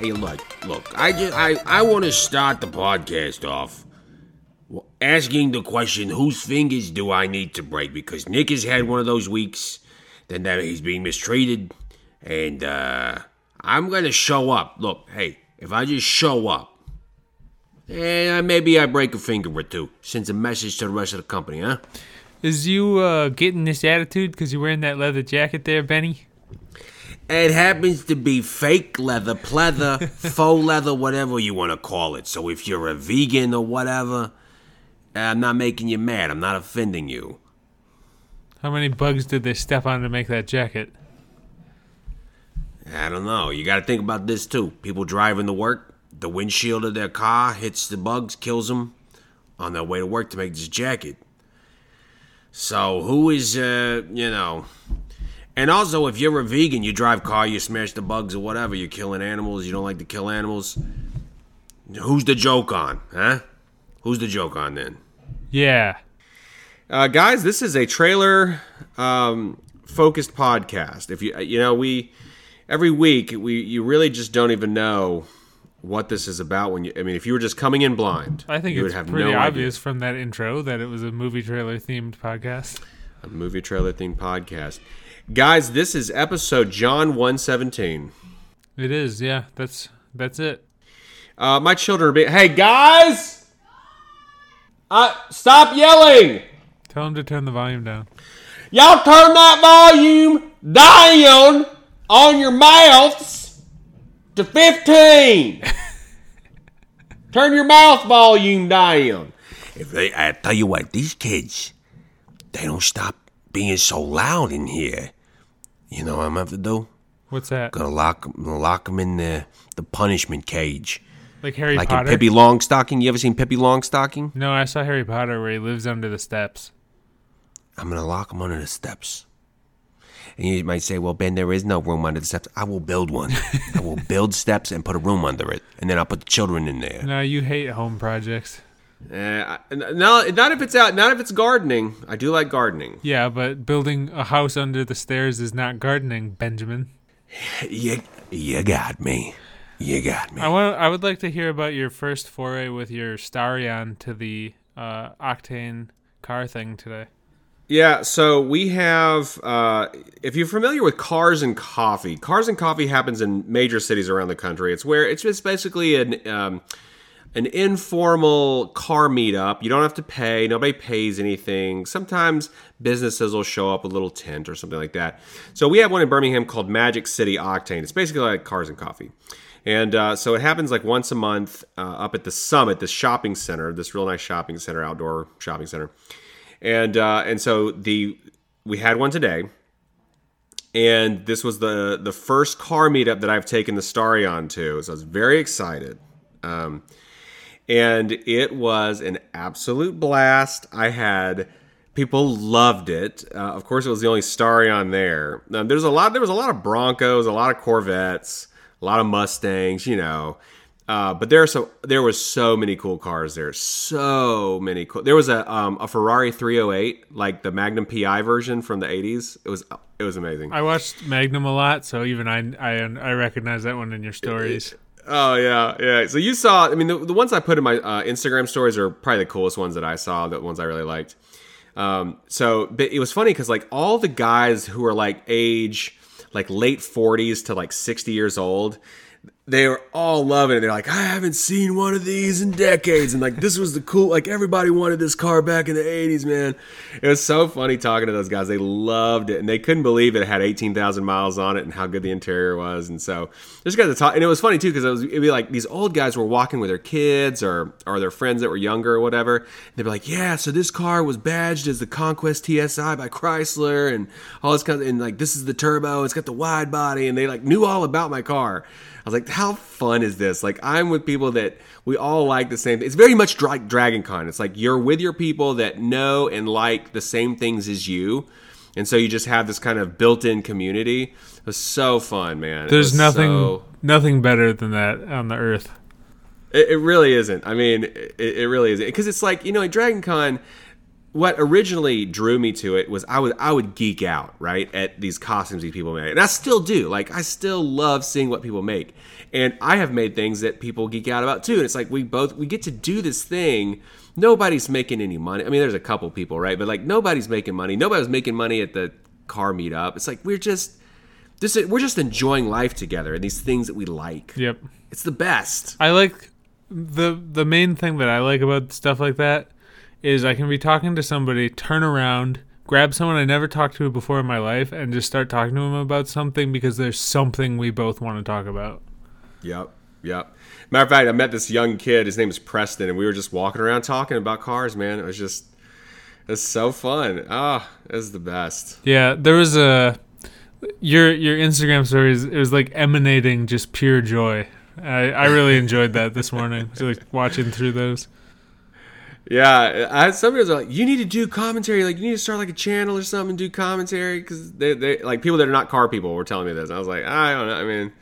Hey, look. I want to start the podcast off asking the question, whose fingers do I need to break? Because Nick has had one of those weeks, then that he's being mistreated, and I'm gonna show up. Look, hey, if I just show up, and maybe I break a finger or two. Sends a message to the rest of the company, huh? Is you getting this attitude because you're wearing that leather jacket there, Benny? It happens to be fake leather, pleather, faux leather, whatever you want to call it. So if you're a vegan or whatever, I'm not making you mad. I'm not offending you. How many bugs did they step on to make that jacket? I don't know. You got to think about this, too. People driving to work, the windshield of their car hits the bugs, kills them on their way to work to make this jacket. So who is, And also, if you're a vegan, you drive car, you smash the bugs or whatever, you're killing animals, you don't like to kill animals. Who's the joke on, huh? Who's the joke on then? Yeah. Guys, this is a trailer-focused podcast. If you really just don't even know what this is about when you. I mean, if you were just coming in blind, I think you would have no idea. It's pretty obvious from that intro that it was a movie trailer-themed podcast. A movie trailer-themed podcast. Guys, this is episode John 117. It is, yeah. That's it. My children are being... Hey, guys! Stop yelling! Tell them to turn the volume down. Y'all turn that volume down on your mouths to 15. Turn your mouth volume down. I tell you what, these kids, they don't stop being so loud in here. You know what I'm going to have to do? What's that? Gonna lock him in the punishment cage. Like Harry Potter? Like in Pippi Longstocking. You ever seen Pippi Longstocking? No, I saw Harry Potter where he lives under the steps. I'm going to lock him under the steps. And you might say, well, Ben, there is no room under the steps. I will build one. I will build steps and put a room under it. And then I'll put the children in there. No, you hate home projects. No, not if it's out. Not if it's gardening. I do like gardening. Yeah, but building a house under the stairs is not gardening, Benjamin. You got me. You got me. I would like to hear about your first foray with your Starion to the Octane car thing today. Yeah, so we have, if you're familiar with Cars and Coffee happens in major cities around the country. It's where it's just basically an informal car meetup. You don't have to pay. Nobody pays anything. Sometimes businesses will show up a little tent or something like that. So we have one in Birmingham called Magic City Octane. It's basically like Cars and Coffee. And so it happens like once a month up at the Summit, this shopping center, this real nice shopping center, outdoor shopping center. And so we had one today. And this was the first car meetup that I've taken the Starion to. So I was very excited. And it was an absolute blast. People loved it. Of course, it was the only Starion there. There was a lot of Broncos, a lot of Corvettes, a lot of Mustangs, but there was so many cool cars there. So many cool. There was a Ferrari 308, like the Magnum PI version from the 80s. It was amazing. I watched Magnum a lot, so even I recognize that one in your stories. Oh, yeah. So you saw, I mean, the ones I put in my Instagram stories are probably the coolest ones that I saw, the ones I really liked. But it was funny because, like, all the guys who are, like, age, like, late 40s to, like, 60 years old, they were all loving it. They're like, I haven't seen one of these in decades. And, like, this was the cool, like, everybody wanted this car back in the 80s, man. It was so funny talking to those guys. They loved it. And they couldn't believe it had 18,000 miles on it and how good the interior was. And so just got to talk. And it was funny, too, because it'd be like these old guys were walking with their kids or their friends that were younger or whatever. And they'd be like, yeah, so this car was badged as the Conquest TSI by Chrysler and all this kind of, and, like, this is the turbo. It's got the wide body. And they, like, knew all about my car. I was like, how fun is this? Like, I'm with people that we all like the same thing. It's very much like Dragon Con. It's like you're with your people that know and like the same things as you. And so you just have this kind of built-in community. It was so fun, man. There's nothing better than that on the earth. It really isn't. I mean, it really isn't. Because it's like, at Dragon Con, what originally drew me to it was I would geek out, right, at these costumes these people make. And I still do. Like, I still love seeing what people make. And I have made things that people geek out about, too. And it's like we get to do this thing. Nobody's making any money. I mean, there's a couple people, right? But, like, nobody's making money. Nobody was making money at the car meetup. It's like we're just enjoying life together and these things that we like. Yep. It's the best. I like the main thing that I like about stuff like that is I can be talking to somebody, turn around, grab someone I never talked to before in my life, and just start talking to them about something because there's something we both want to talk about. Yep. Matter of fact, I met this young kid. His name is Preston, and we were just walking around talking about cars, man. It was just, it's so fun. It was the best. Yeah, there was your Instagram stories, it was like emanating just pure joy. I really enjoyed that this morning, so like watching through those. Yeah, somebody was like, "You need to do commentary. Like, you need to start like a channel or something and do commentary." Because they like people that are not car people were telling me this. And I was like, I don't know. I mean,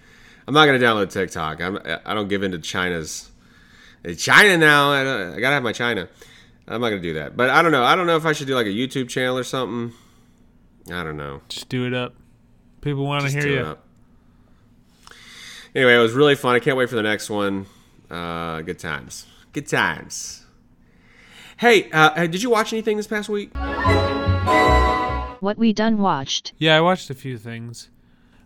I'm not gonna download TikTok. I don't give in to China now. I gotta have my China. I'm not gonna do that. But I don't know. I don't know if I should do like a YouTube channel or something. I don't know. Just do it up. People want to hear you. Up. Anyway, it was really fun. I can't wait for the next one. Good times. Hey, did you watch anything this past week? What we done watched? Yeah, I watched a few things.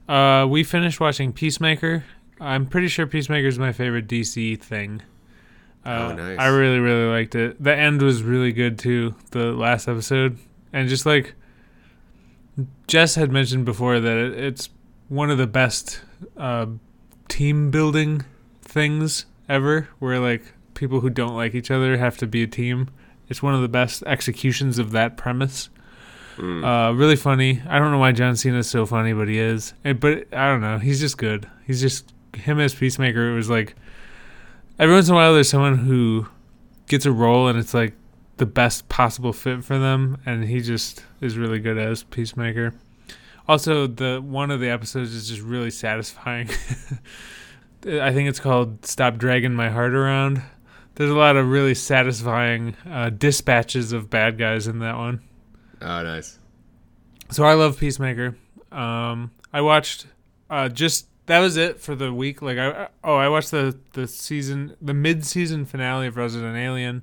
We finished watching Peacemaker. I'm pretty sure Peacemaker is my favorite DC thing. Nice. I really, really liked it. The end was really good, too, the last episode. And just like Jess had mentioned before that it's one of the best team-building things ever where like people who don't like each other have to be a team. It's one of the best executions of that premise. Really funny. I don't know why John Cena is so funny, but he is. But I don't know. He's just good. He's just him as Peacemaker. It was like every once in a while there's someone who gets a role and it's like the best possible fit for them, and he just is really good as Peacemaker. Also, one of the episodes is just really satisfying. I think it's called "Stop Dragging My Heart Around." There's a lot of really satisfying dispatches of bad guys in that one. Oh, nice. So I love Peacemaker. I watched just that was it for the week. Like I watched the mid-season finale of Resident Alien.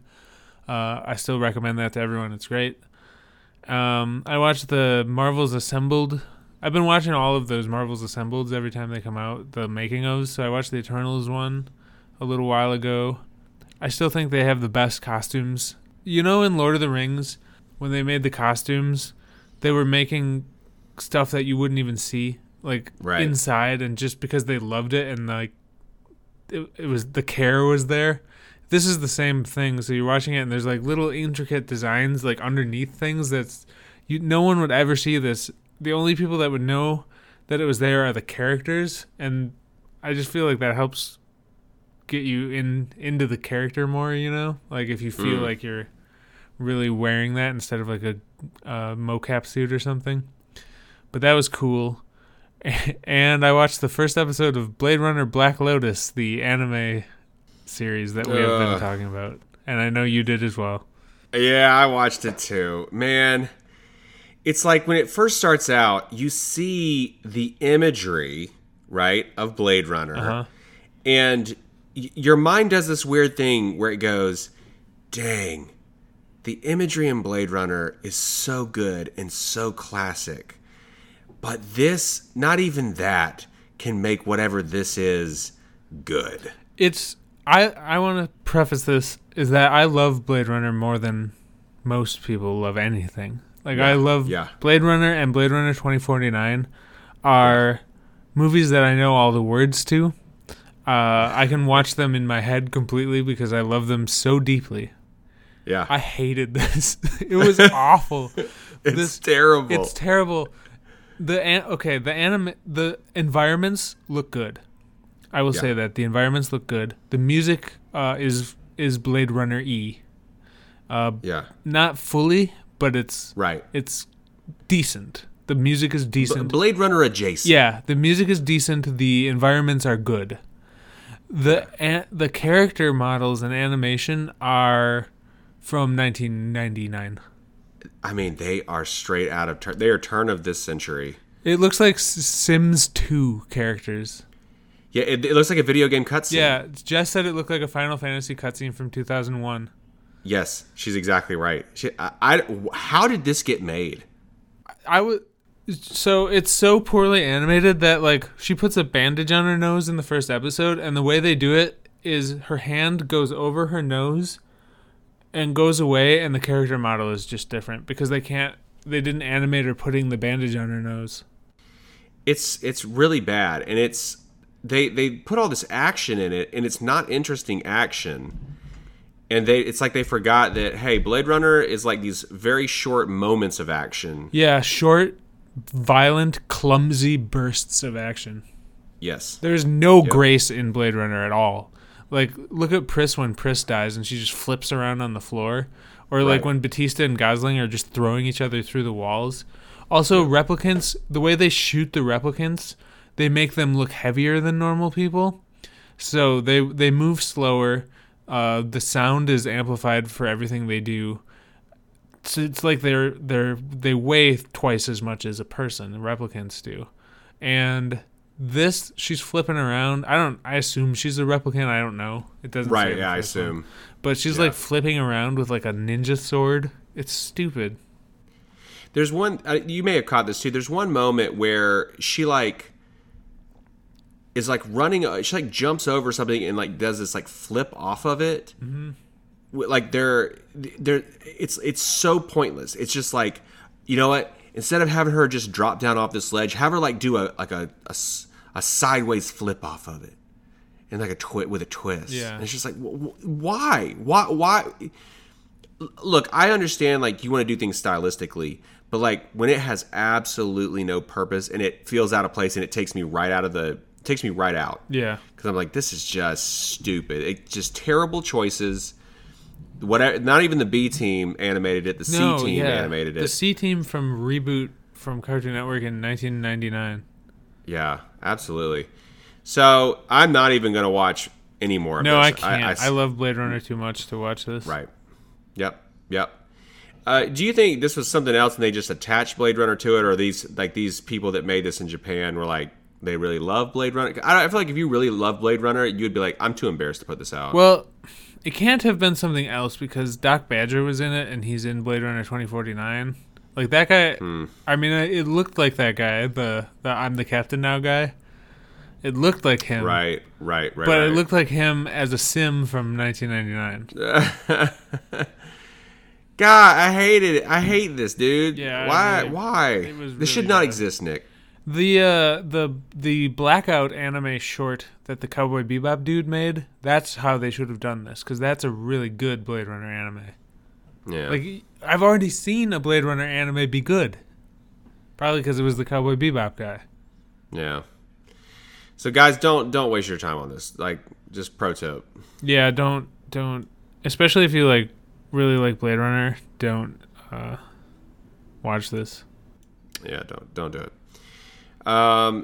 I still recommend that to everyone. It's great. I watched the Marvel's Assembled. I've been watching all of those Marvel's Assembleds every time they come out, the making-ofs. So I watched the Eternals one a little while ago. I still think they have the best costumes. You know, in Lord of the Rings, when they made the costumes, they were making stuff that you wouldn't even see, like right. Inside, and just because they loved it and like it was the care was there. This is the same thing. So you're watching it, and there's like little intricate designs like underneath things that's no one would ever see this. The only people that would know that it was there are the characters, and I just feel like that helps get you into the character more, you know? Like if you feel like you're really wearing that instead of like a mocap suit or something. But that was cool. And I watched the first episode of Blade Runner Black Lotus, the anime series that we have been talking about. And I know you did as well. Yeah, I watched it too. Man, it's like when it first starts out, you see the imagery, right, of Blade Runner. Uh-huh. And your mind does this weird thing where it goes, dang, the imagery in Blade Runner is so good and so classic. But this, not even that, can make whatever this is good. I want to preface this is that I love Blade Runner more than most people love anything. Like, yeah, I love Blade Runner and Blade Runner 2049 are movies that I know all the words to. I can watch them in my head completely because I love them so deeply. Yeah. I hated this. It was awful. It's terrible. It's terrible. The environments look good. I will say that. The environments look good. The music is Blade Runner-y. Not fully, but it's right. It's decent. The music is decent. Blade Runner adjacent. Yeah, the music is decent. The environments are good. The character models and animation are from 1999. I mean, they are straight out of turn. They are turn of this century. It looks like Sims 2 characters. Yeah, it looks like a video game cutscene. Yeah, Jess said it looked like a Final Fantasy cutscene from 2001. Yes, she's exactly right. How did this get made? So it's so poorly animated that, like, she puts a bandage on her nose in the first episode, and the way they do it is her hand goes over her nose and goes away, and the character model is just different because they didn't animate her putting the bandage on her nose. It's really bad, and it's they put all this action in it, and it's not interesting action. And it's like they forgot that, hey, Blade Runner is like these very short moments of action. Yeah, short, violent, clumsy bursts of action. Yes. There's no grace in Blade Runner at all. Like, look at Pris when Pris dies and she just flips around on the floor. Or like when Batista and Gosling are just throwing each other through the walls. Also, replicants, the way they shoot the replicants, they make them look heavier than normal people. So they move slower. The sound is amplified for everything they do. So it's like they weigh twice as much as a person. Replicants do, and this she's flipping around. I assume she's a replicant. I don't know. It doesn't. Right. Say yeah, I assume. One. But she's like flipping around with like a ninja sword. It's stupid. There's one. You may have caught this too. There's one moment where she is like running, she like jumps over something and like does this like flip off of it. Mm-hmm. Like it's so pointless. It's just like, you know what? Instead of having her just drop down off this ledge, have her like do a sideways flip off of it and like with a twist. Yeah. And it's just like, why? Look, I understand like you want to do things stylistically, but like when it has absolutely no purpose and it feels out of place and it takes me right out of the, takes me right out. Yeah. Because I'm like, this is just stupid. It's just terrible choices. Whatever. Not even the B team animated it. The C team animated it. The C team from Reboot from Cartoon Network in 1999. Yeah, absolutely. So I'm not even going to watch any more of this. No, I can't. I love Blade Runner too much to watch this. Right. Yep. Do you think this was something else and they just attached Blade Runner to it? Or are these people that made this in Japan were like, they really love Blade Runner? I feel like if you really love Blade Runner, you'd be like, I'm too embarrassed to put this out. Well, it can't have been something else because Doc Badger was in it and he's in Blade Runner 2049. Like that guy, I mean, it looked like that guy, the I'm the captain now guy. It looked like him. Right. But it looked like him as a sim from 1999. God, I hated it. I hate this, dude. Yeah, Why? Really this should not exist, Nick. The Blackout anime short that the Cowboy Bebop dude made, that's how they should have done this, because that's a really good Blade Runner anime. Yeah. Like, I've already seen a Blade Runner anime be good. Probably because it was the Cowboy Bebop guy. Yeah. So, guys, don't waste your time on this. Like, just pro tip. Yeah, don't. Especially if you, like, really like Blade Runner, don't watch this. Yeah, don't do it.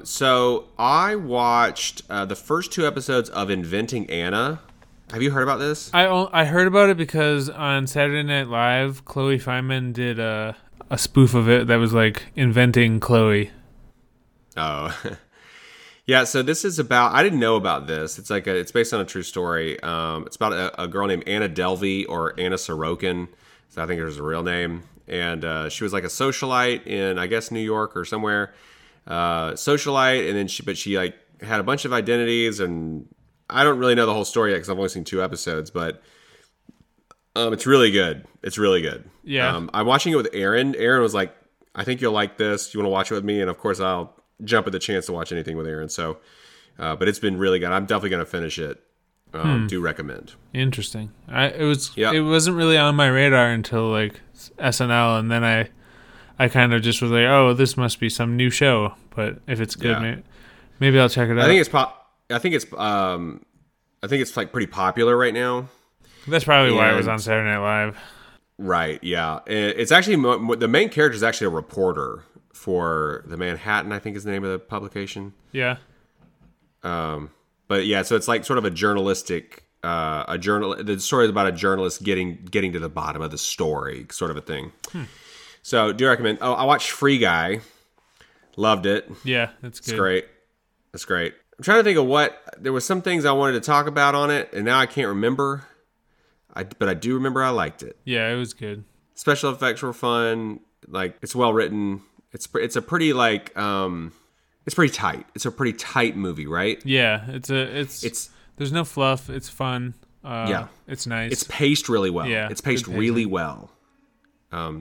So I watched the first two episodes of Inventing Anna. Have you heard about this? I heard about it because on Saturday Night Live, Chloe Fineman did a spoof of it that was like Inventing Chloe. Oh, yeah. So this is about, I didn't know about this. It's like it's based on a true story. It's about a girl named Anna Delvey or Anna Sorokin. So I think it was her real name. And she was like a socialite in, I guess, New York or somewhere. Socialite, and then she like had a bunch of identities, and I don't really know the whole story yet because I've only seen two episodes, but it's really good. Yeah. I'm watching it with Aaron. Aaron was like, I think you'll like this. You want to watch it with me? And of course I'll jump at the chance to watch anything with Aaron. So, but it's been really good. I'm definitely going to finish it. Do recommend. Interesting. It wasn't really on my radar until like SNL. And then I kind of just was like, oh, this must be some new show. But if it's good, maybe I'll check it out. I think it's like pretty popular right now. That's probably why it was on Saturday Night Live. Right. Yeah. It's actually the main character is actually a reporter for the Manhattan, I think is the name of the publication. Yeah. But yeah, so it's like sort of a journalistic a journalist. The story is about a journalist getting to the bottom of the story, sort of a thing. So, do you recommend? Oh, I watched Free Guy. Loved it. Yeah, that's good. It's great. That's great. I'm trying to think of what there was some things I wanted to talk about on it, and now I can't remember. But I do remember I liked it. Yeah, it was good. Special effects were fun. Like, it's well written. It's a pretty like it's pretty tight. It's a pretty tight movie, right? Yeah, it's there's no fluff. It's fun. Yeah, it's nice. It's paced really well. Yeah, it's paced really well.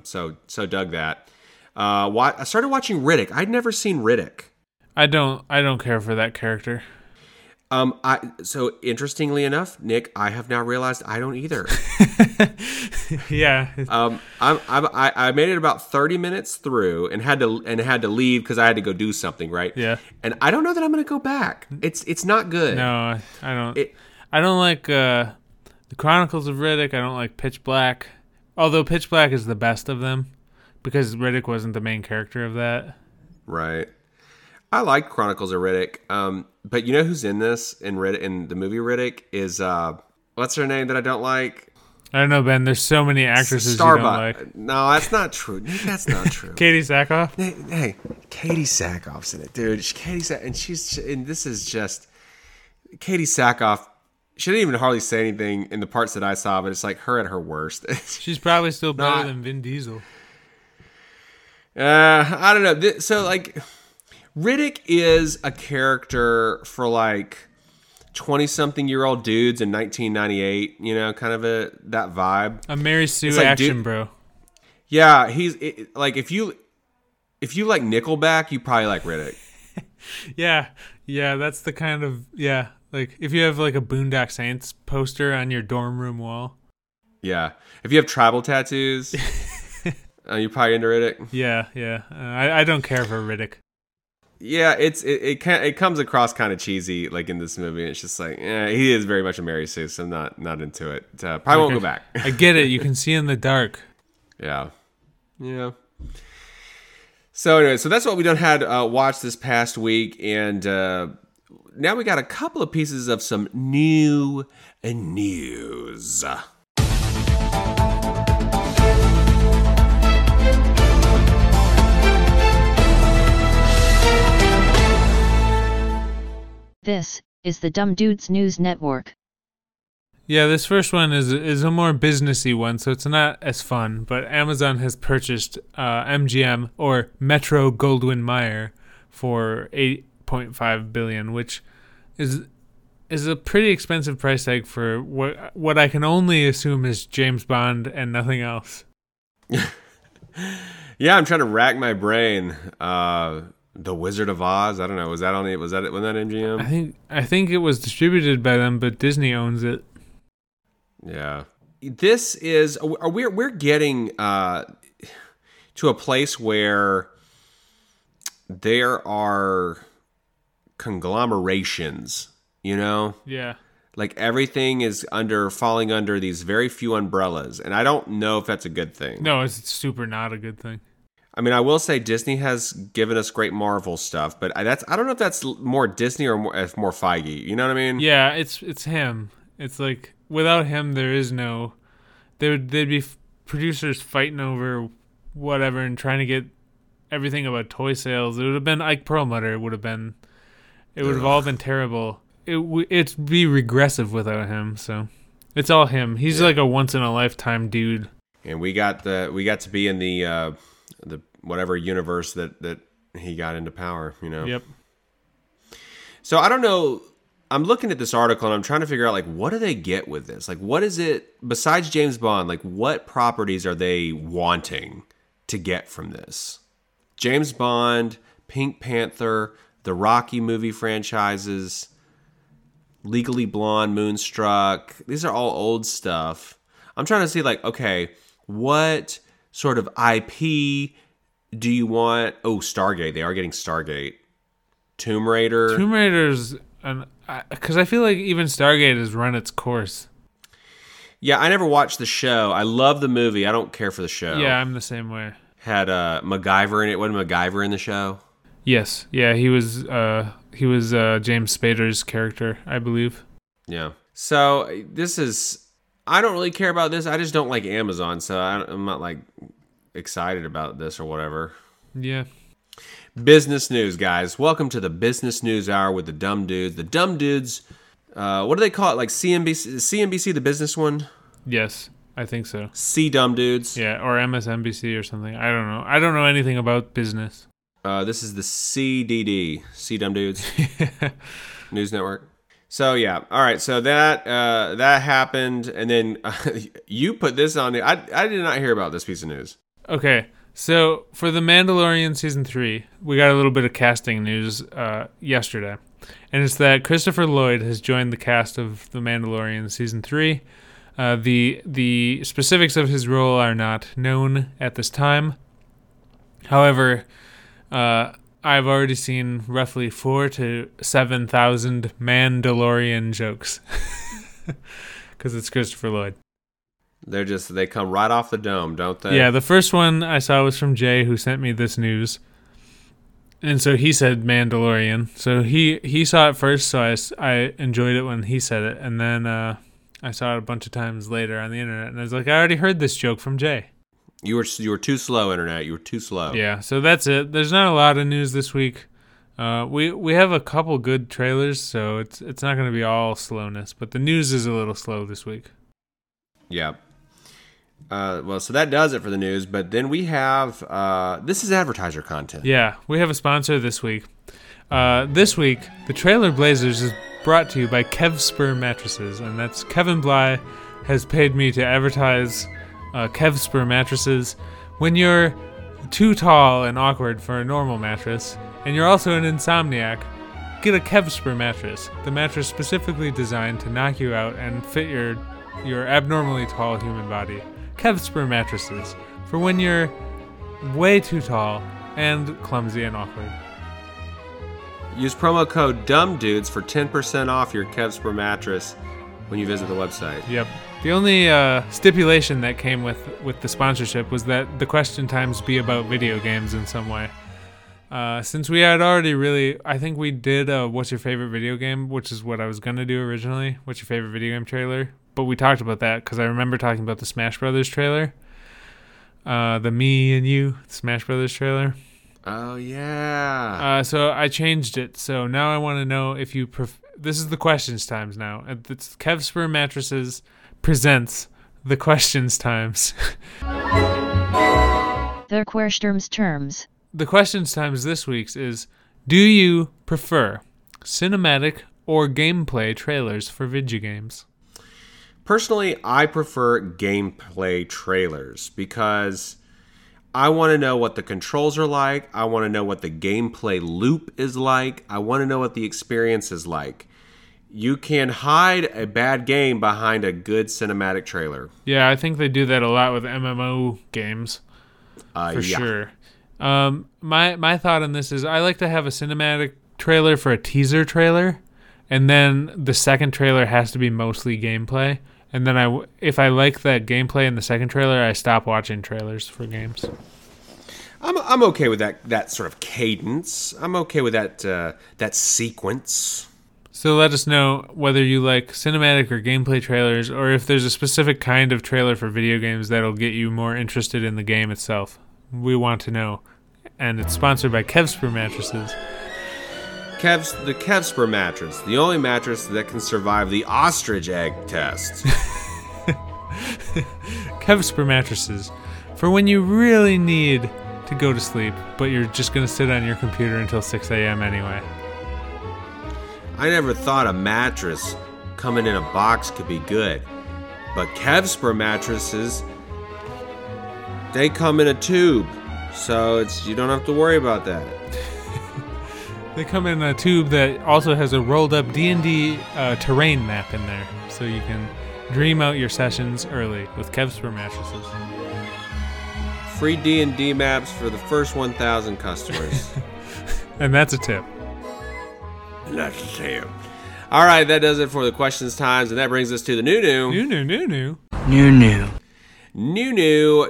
So dug that. I started watching Riddick. I'd never seen Riddick. I don't care for that character. So interestingly enough, Nick, I have now realized I don't either. Yeah. I made it about 30 minutes through and had to leave because I had to go do something, right? Yeah. And I don't know that I'm going to go back. It's not good. No, I don't. I don't like the Chronicles of Riddick. I don't like Pitch Black. Although Pitch Black is the best of them because Riddick wasn't the main character of that. Right. I like Chronicles of Riddick, but you know who's in this, in the movie Riddick, is, what's her name that I don't like? I don't know, Ben. There's so many actresses you don't like. No, that's not true. That's not true. Katie Sackhoff? Hey, Katie Sackhoff's in it, dude. Katie Sackhoff, she didn't even hardly say anything in the parts that I saw, but it's like her at her worst. She's probably still better than Vin Diesel. I don't know. So, like... Riddick is a character for like 20-something-year-old dudes in 1998, you know, kind of that vibe. A Mary Sue like, action, dude, bro. Yeah, like if you like Nickelback, you probably like Riddick. yeah, that's the kind of like if you have like a Boondock Saints poster on your dorm room wall. Yeah, if you have tribal tattoos, you're probably into Riddick. Yeah, I don't care for Riddick. Yeah, it comes across kind of cheesy, like in this movie. It's just like he is very much a Mary Sue, so I'm not into it. Probably won't go back. I get it. You can see in the dark. Yeah. So anyway, that's what we done had watched this past week, and now we got a couple of pieces of some new news. This is the Dumb Dudes News Network. Yeah, this first one is a more businessy one, so it's not as fun. But Amazon has purchased MGM or Metro Goldwyn Mayer for $8.5 billion, which is a pretty expensive price tag for what I can only assume is James Bond and nothing else. Yeah, I'm trying to rack my brain. The Wizard of Oz. I don't know. Was that on it? Was that MGM? I think it was distributed by them, but Disney owns it. Yeah. This is. We're getting to a place where there are conglomerations. You know. Yeah. Like everything is falling under these very few umbrellas, and I don't know if that's a good thing. No, it's super not a good thing. I mean, I will say Disney has given us great Marvel stuff, but I don't know if that's more Disney or more Feige. You know what I mean? Yeah, it's him. It's like without him, there is no. There'd be producers fighting over whatever and trying to get everything about toy sales. It would have been Ike Perlmutter. It would have all been terrible. It'd be regressive without him. So it's all him. He's like a once in a lifetime dude. And we got to be in the whatever universe that he got into power, you know? Yep. So I don't know. I'm looking at this article and I'm trying to figure out like, what do they get with this? Like, what is it besides James Bond? Like what properties are they wanting to get from this? James Bond, Pink Panther, the Rocky movie franchises, Legally Blonde, Moonstruck. These are all old stuff. I'm trying to see like, okay, what sort of IP do you want? Oh, Stargate. They are getting Stargate. Tomb Raider. Tomb Raider's... Because I feel like even Stargate has run its course. Yeah, I never watched the show. I love the movie. I don't care for the show. Yeah, I'm the same way. Had MacGyver in it. Wasn't MacGyver in the show? Yes. Yeah, he was James Spader's character, I believe. Yeah. So this is, I don't really care about this. I just don't like Amazon, so I'm not like excited about this or whatever. Yeah. Business news, guys. Welcome to the Business News Hour with the Dumb Dudes. The Dumb Dudes, what do they call it? Like CNBC? Is CNBC the business one? Yes, I think so. C Dumb Dudes. Yeah, or MSNBC or something. I don't know. I don't know anything about business. This is the CDD, C Dumb Dudes News Network. So yeah, all right. So that happened, and then you put this on. I did not hear about this piece of news. Okay, so for The Mandalorian season 3, we got a little bit of casting news yesterday, and it's that Christopher Lloyd has joined the cast of The Mandalorian season 3. The specifics of his role are not known at this time. However, I've already seen roughly 4,000 to 7,000 Mandalorian jokes because it's Christopher Lloyd. They come right off the dome, don't they? Yeah, the first one I saw was from Jay, who sent me this news, and so he said Mandalorian. So he saw it first, so I enjoyed it when he said it, and then I saw it a bunch of times later on the internet, and I was like, I already heard this joke from Jay. You were too slow, internet. You were too slow. Yeah, so that's it. There's not a lot of news this week. We have a couple good trailers, so it's not going to be all slowness, but the news is a little slow this week. Yeah. Well, so that does it for the news, but then we have... this is advertiser content. Yeah, we have a sponsor this week. This week, the Trailer Blazers is brought to you by Kevsper Mattresses, and that's Kevin Bly has paid me to advertise... Kevsper mattresses. When you're too tall and awkward for a normal mattress, and you're also an insomniac, get a Kevsper mattress. The mattress specifically designed to knock you out and fit your abnormally tall human body. Kevsper mattresses for when you're way too tall and clumsy and awkward. Use promo code DUMBDUDES for 10% off your Kevsper mattress when you visit the website. Yep. The only stipulation that came with the sponsorship was that the question times be about video games in some way. Since we had already really... I think we did a What's Your Favorite Video Game, which is what I was going to do originally. What's Your Favorite Video Game trailer? But we talked about that because I remember talking about the Smash Brothers trailer. The Me and You Smash Brothers trailer. Oh, yeah. So I changed it. So now I want to know if you... this is the questions times now. It's Kevsper Mattresses... presents the questions times. The questions terms. The questions times this week's is, do you prefer cinematic or gameplay trailers for video games? Personally, I prefer gameplay trailers because I want to know what the controls are like. I want to know what the gameplay loop is like. I want to know what the experience is like. You can hide a bad game behind a good cinematic trailer. Yeah, I think they do that a lot with MMO games, for sure. My thought on this is I like to have a cinematic trailer for a teaser trailer, and then the second trailer has to be mostly gameplay. And then if I like that gameplay in the second trailer, I stop watching trailers for games. I'm okay with that sort of cadence. I'm okay with that sequence. So let us know whether you like cinematic or gameplay trailers, or if there's a specific kind of trailer for video games that'll get you more interested in the game itself. We want to know. And it's sponsored by Kevsper Mattresses. The Kevsper mattress, the only mattress that can survive the ostrich egg test. Kevsper mattresses, for when you really need to go to sleep, but you're just going to sit on your computer until 6 a.m. anyway. I never thought a mattress coming in a box could be good, but Kevsper mattresses, they come in a tube, so you don't have to worry about that. They come in a tube that also has a rolled-up D&D terrain map in there, so you can dream out your sessions early with Kevsper mattresses. Free D&D maps for the first 1,000 customers. And that's a tip. Let's see. All right, that does it for the questions times, and that brings us to the new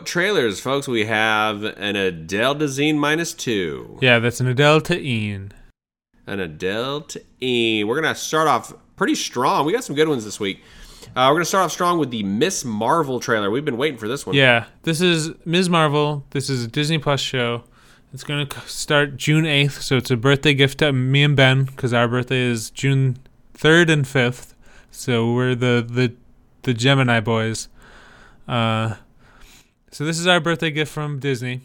trailers, folks. We have an Adele Dazeem -2. Yeah, that's an Adele Dazeem. We're gonna start off pretty strong. We got some good ones this week. We're going to start off strong with the Ms. Marvel trailer. We've been waiting for this one. Yeah, this is Ms. Marvel. This is a Disney Plus show. It's going to start June 8th, so it's a birthday gift to me and Ben, because our birthday is June 3rd and 5th, so we're the Gemini boys. So this is our birthday gift from Disney,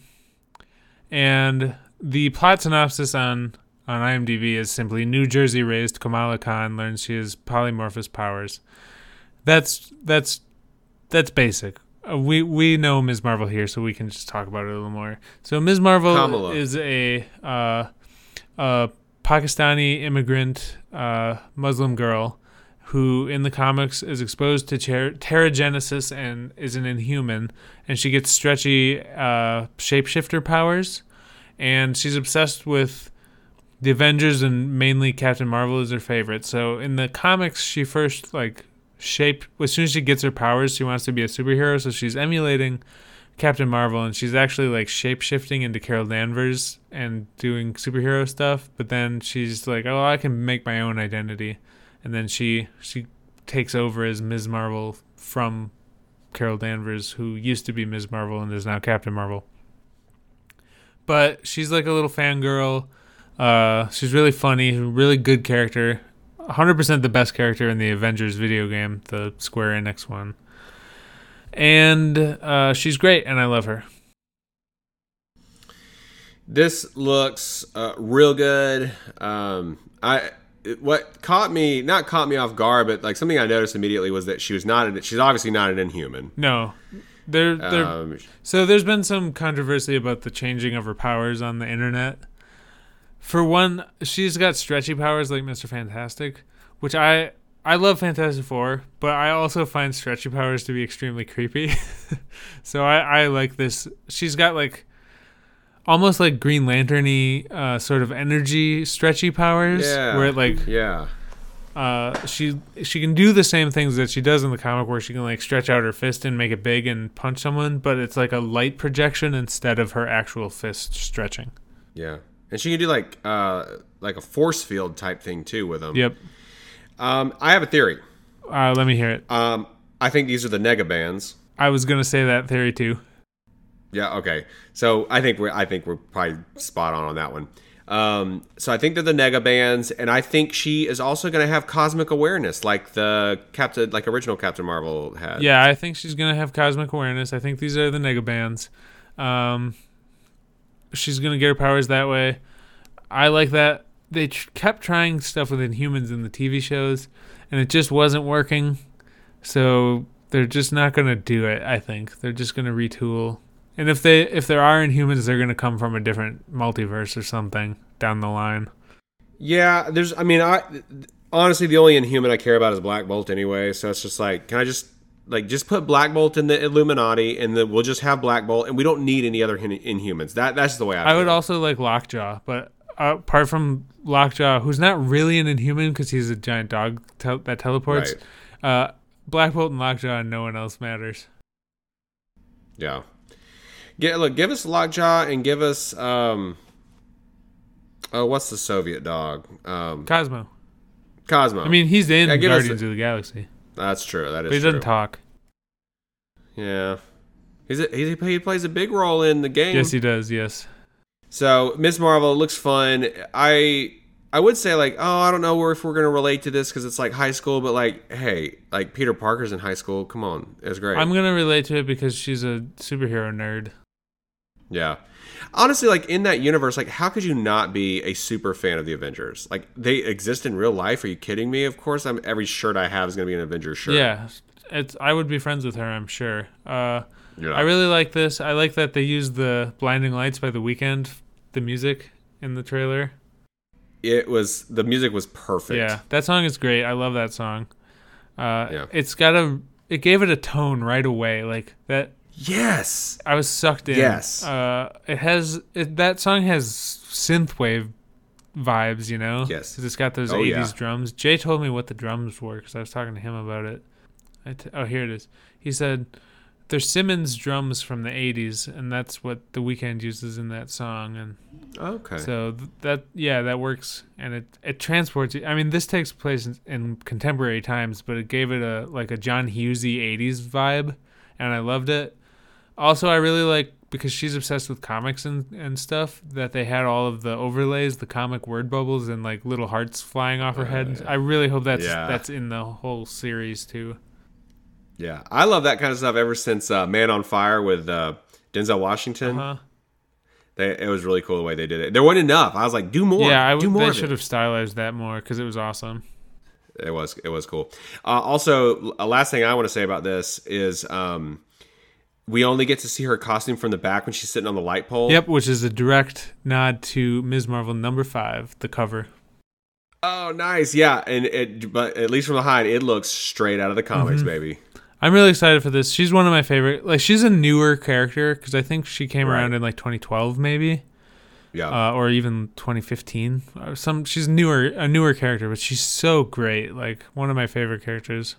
and the plot synopsis on IMDb is simply, New Jersey-raised Kamala Khan learns she has polymorphous powers. That's basic. We know Ms. Marvel here, so we can just talk about it a little more. So Ms. Marvel is a Pakistani immigrant Muslim girl who in the comics is exposed to teragenesis and is an Inhuman, and she gets stretchy shapeshifter powers, and she's obsessed with the Avengers, and mainly Captain Marvel is her favorite. So in the comics, she first as soon as she gets her powers, she wants to be a superhero, so she's emulating Captain Marvel, and she's actually shape-shifting into Carol Danvers and doing superhero stuff. But then she's like, oh, I can make my own identity, and then she takes over as Ms. Marvel from Carol Danvers, who used to be Ms. Marvel and is now Captain Marvel. But she's like a little fangirl. She's really funny, really good character. 100% the best character in the Avengers video game, the Square Enix one. And she's great, and I love her. This looks real good. What caught me off guard, but something I noticed immediately was that she's obviously not an Inhuman. No. So there's been some controversy about the changing of her powers on the internet. For one, she's got stretchy powers like Mr. Fantastic, which I love Fantastic Four, but I also find stretchy powers to be extremely creepy. So I like this. She's got almost like Green Lantern-y sort of energy stretchy powers. Yeah. Where she can do the same things that she does in the comic, where she can stretch out her fist and make it big and punch someone, but it's like a light projection instead of her actual fist stretching. Yeah. And she can do like a force field type thing too with them. Yep. I have a theory. Let me hear it. I think these are the Nega Bands. I was gonna say that theory too. Yeah. Okay. So I think we're probably spot on that one. So I think they're the Nega Bands, and I think she is also gonna have cosmic awareness, like the Captain, original Captain Marvel had. Yeah, I think she's gonna have cosmic awareness. I think these are the Nega Bands. She's going to get her powers that way. I like that. They kept trying stuff with Inhumans in the TV shows, and it just wasn't working. So they're just not going to do it, I think. They're just going to retool. And if there are Inhumans, they're going to come from a different multiverse or something down the line. Yeah, honestly, the only Inhuman I care about is Black Bolt anyway. So it's just can I just... just put Black Bolt in the Illuminati, and then we'll just have Black Bolt, and we don't need any other Inhumans. That's the way I feel. I would also like Lockjaw, but apart from Lockjaw, who's not really an Inhuman because he's a giant dog that teleports, right. Black Bolt and Lockjaw and no one else matters. Yeah. Give us Lockjaw and give us... what's the Soviet dog? Cosmo. Cosmo. He's in Guardians of the Galaxy. That's true. That is true. He doesn't talk. Yeah. He plays a big role in the game. Yes, he does. Yes. So, Ms. Marvel looks fun. I would say, I don't know if we're going to relate to this because it's high school, but hey, Peter Parker's in high school. Come on. It's great. I'm going to relate to it because she's a superhero nerd. Yeah. Honestly, in that universe, how could you not be a super fan of the Avengers? They exist in real life. Are you kidding me? Of course, every shirt I have is going to be an Avengers shirt. Yeah, I would be friends with her, I'm sure. Yeah. I really like this. I like that they used the Blinding Lights by The Weeknd, the music in the trailer. The music was perfect. Yeah, that song is great. I love that song. Yeah. It gave it a tone right away, that. Yes, I was sucked in. Yes, that song has synthwave vibes, Yes, because it's got those 80s drums. Jay told me what the drums were because I was talking to him about it. Here it is. He said They're Simmons drums from the 80s, and that's what The Weeknd uses in that song. And okay. So that works, and it transports you. I mean, this takes place in contemporary times, but it gave it a John Hughesy 80s vibe, and I loved it. Also, I really like, because she's obsessed with comics and stuff, that they had all of the overlays, the comic word bubbles, and like little hearts flying off her head. I really hope that's in the whole series too. Yeah, I love that kind of stuff ever since Man on Fire with Denzel Washington. Uh-huh. It was really cool the way they did it. There wasn't enough. I was like, do more. Yeah, they should have stylized that more because it was awesome. It was cool. Also, a last thing I want to say about this is... we only get to see her costume from the back when she's sitting on the light pole. Yep, which is a direct nod to Ms. Marvel #5, the cover. Oh, nice. Yeah, but at least from behind, it looks straight out of the comics, baby. I'm really excited for this. She's one of my favorite. Like, she's a newer character because I think she came around in like 2012, maybe. Yeah. Or even 2015. She's a newer character, but she's so great. Like, one of my favorite characters.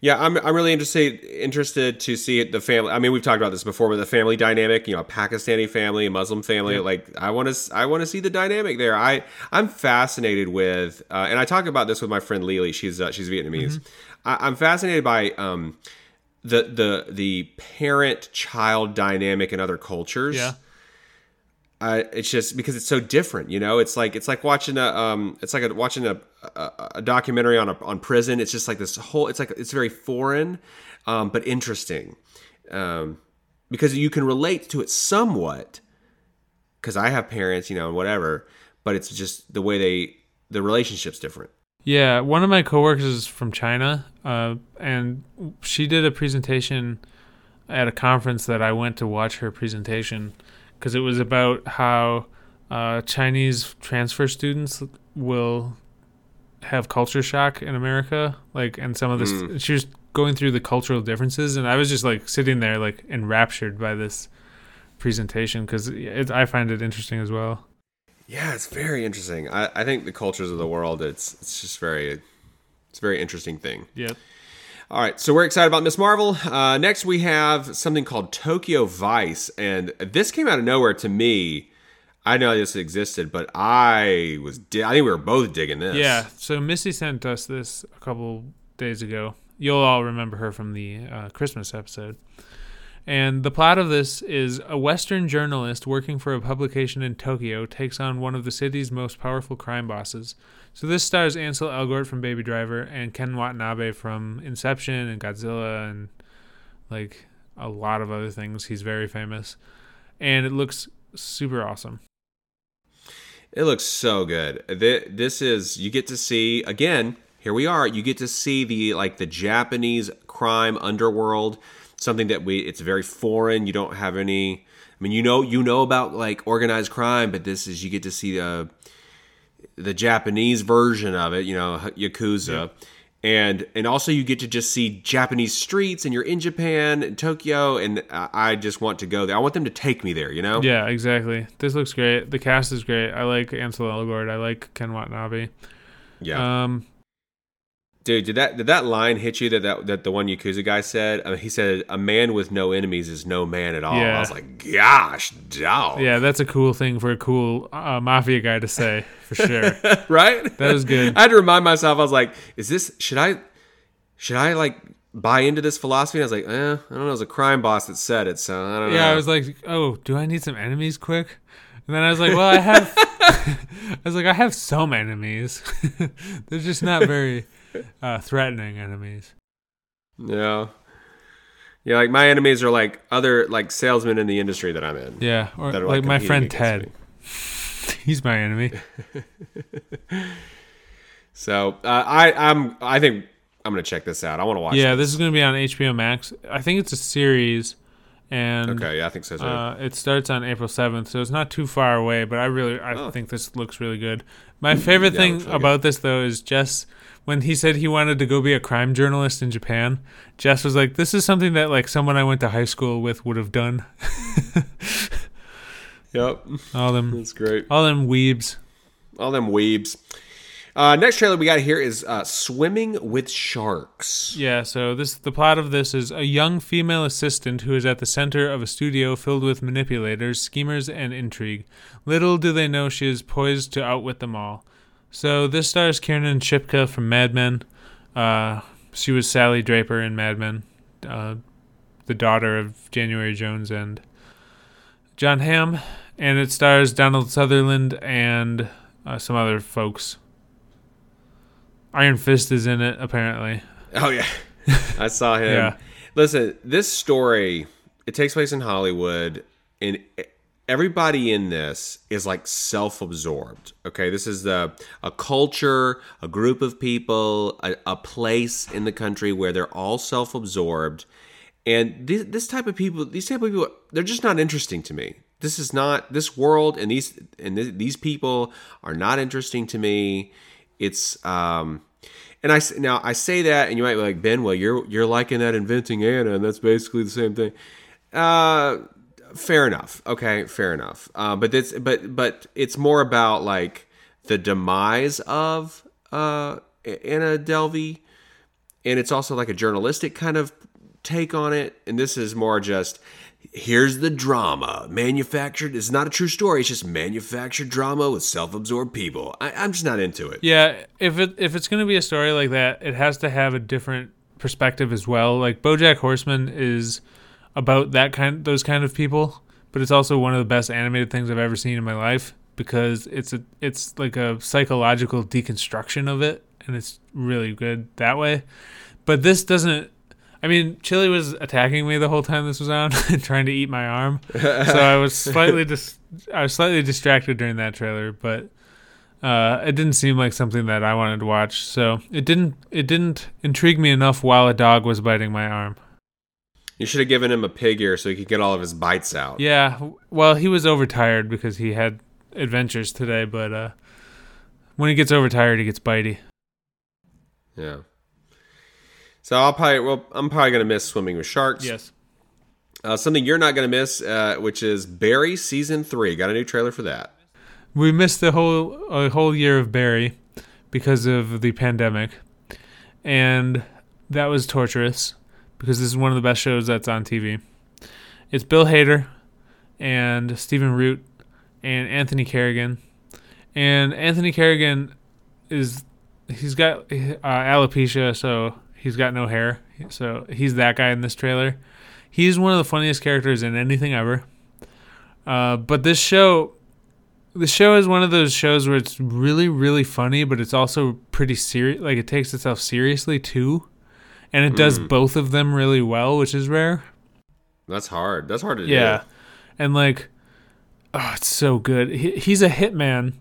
Yeah, I'm really interested to see the family. I mean, we've talked about this before, but the family dynamic, you know, a Pakistani family, a Muslim family, like I want to see the dynamic there. I'm fascinated with, and I talk about this with my friend Lily. She's Vietnamese. Mm-hmm. I'm fascinated by the parent-child dynamic in other cultures. Yeah. It's just because it's so different, you know. It's like watching a documentary on prison. It's just like this whole. It's very foreign, but interesting, because you can relate to it somewhat. Because I have parents, you know, and whatever, but it's just the relationship's different. Yeah, one of my coworkers is from China, and she did a presentation at a conference that I went to watch her presentation. Because it was about how Chinese transfer students will have culture shock in America, like, and some of this. She was going through the cultural differences, and I was just like sitting there, like enraptured by this presentation because I find it interesting as well. Yeah, it's very interesting. I think the cultures of the world. It's just it's a very interesting thing. Yep. All right, so we're excited about Ms. Marvel. Next, we have something called Tokyo Vice, and this came out of nowhere to me. I know this existed, but I think we were both digging this. Yeah, so Missy sent us this a couple days ago. You'll all remember her from the Christmas episode. And the plot of this is a Western journalist working for a publication in Tokyo takes on one of the city's most powerful crime bosses. So this stars Ansel Elgort from Baby Driver and Ken Watanabe from Inception and Godzilla and like a lot of other things. He's very famous. And it looks super awesome. It looks so good. This is, you get to see, again, here we are, you get to see the Japanese crime underworld, something that it's very foreign. You don't have any, I mean, you know about like organized crime, but this is, you get to see the Japanese version of it, you know, Yakuza. Yeah. And also you get to just see Japanese streets and you're in Japan and Tokyo, and I just want to go there. I want them to take me there, you know? Yeah, exactly. This looks great. The cast is great. I like Ansel Elgort. I like Ken Watanabe. Yeah. Dude, did that line hit you that the one Yakuza guy said? He said, "A man with no enemies is no man at all." Yeah. I was like, gosh, dog. Yeah, that's a cool thing for a cool mafia guy to say, for sure. Right? That was good. I had to remind myself, I was like, should I like buy into this philosophy? And I was like, I don't know, it was a crime boss that said it, so I don't know. Yeah, I was like, oh, do I need some enemies quick? And then I was like, well, I have some enemies. They're just not very... threatening enemies. Yeah, like my enemies are like other like salesmen in the industry that I'm in. Yeah, or like my friend Ted. He's my enemy. So I think I'm gonna check this out. I want to watch. Yeah, this is gonna be on HBO Max. I think it's a series, and okay, yeah, I think so too. It starts on April 7th, so it's not too far away. But I think this looks really good. My favorite thing about this though is just. When he said he wanted to go be a crime journalist in Japan, Jess was like, this is something that like someone I went to high school with would have done. Yep. All them. That's great. All them weebs. Next trailer we got here is Swimming with Sharks. Yeah, so the plot of this is a young female assistant who is at the center of a studio filled with manipulators, schemers, and intrigue. Little do they know she is poised to outwit them all. So this stars Kiernan Shipka from Mad Men. She was Sally Draper in Mad Men, the daughter of January Jones and John Hamm. And it stars Donald Sutherland and some other folks. Iron Fist is in it, apparently. Oh, yeah. I saw him. Yeah. Listen, this story, it takes place in Hollywood, and everybody in this is, like, self-absorbed, okay? This is a culture, a group of people, a place in the country where they're all self-absorbed. And these type of people, they're just not interesting to me. This is not, this world and these people are not interesting to me. It's I say that, and you might be like, Ben, well, you're liking that Inventing Anna, and that's basically the same thing. Fair enough. Okay, fair enough. But it's more about like the demise of Anna Delvey, and it's also like a journalistic kind of take on it. And this is more just, here's the drama. Manufactured. It's not a true story. It's just manufactured drama with self-absorbed people. I'm just not into it. Yeah, if it's going to be a story like that, it has to have a different perspective as well. Like BoJack Horseman is about those kind of people, but it's also one of the best animated things I've ever seen in my life because it's like a psychological deconstruction of it, and it's really good that way. But this doesn't. I mean, Chili was attacking me the whole time this was on and trying to eat my arm. So I was slightly distracted during that trailer, but it didn't seem like something that I wanted to watch. So it didn't intrigue me enough while a dog was biting my arm. You should have given him a pig ear so he could get all of his bites out. Yeah. Well, he was overtired because he had adventures today, but when he gets overtired, he gets bitey. Yeah. So I'm probably going to miss Swimming with Sharks. Yes. Something you're not going to miss, which is Barry Season 3. Got a new trailer for that. We missed a whole year of Barry because of the pandemic. And that was torturous because this is one of the best shows that's on TV. It's Bill Hader and Stephen Root and Anthony Carrigan. And Anthony Carrigan he's got alopecia, so he's got no hair, so he's that guy in this trailer. He's one of the funniest characters in anything ever. But this show is one of those shows where it's really, really funny, but it's also pretty serious. Like, it takes itself seriously, too. And it does both of them really well, which is rare. That's hard to do. Yeah. And, like, oh, it's so good. He's a hitman,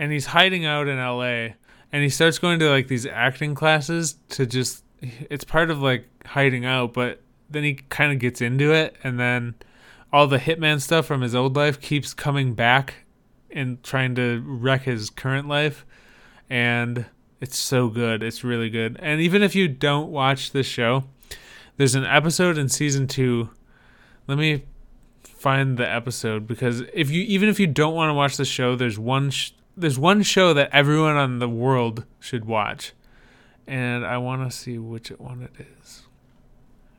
and he's hiding out in L.A., and he starts going to, like, these acting classes to just... It's part of, like, hiding out, but then he kind of gets into it, and then all the hitman stuff from his old life keeps coming back and trying to wreck his current life, and it's so good. It's really good. And even if you don't watch this show, there's an episode in Season 2. Let me find the episode, because even if you don't want to watch the show, there's one show that everyone on the world should watch, and I want to see which one it is.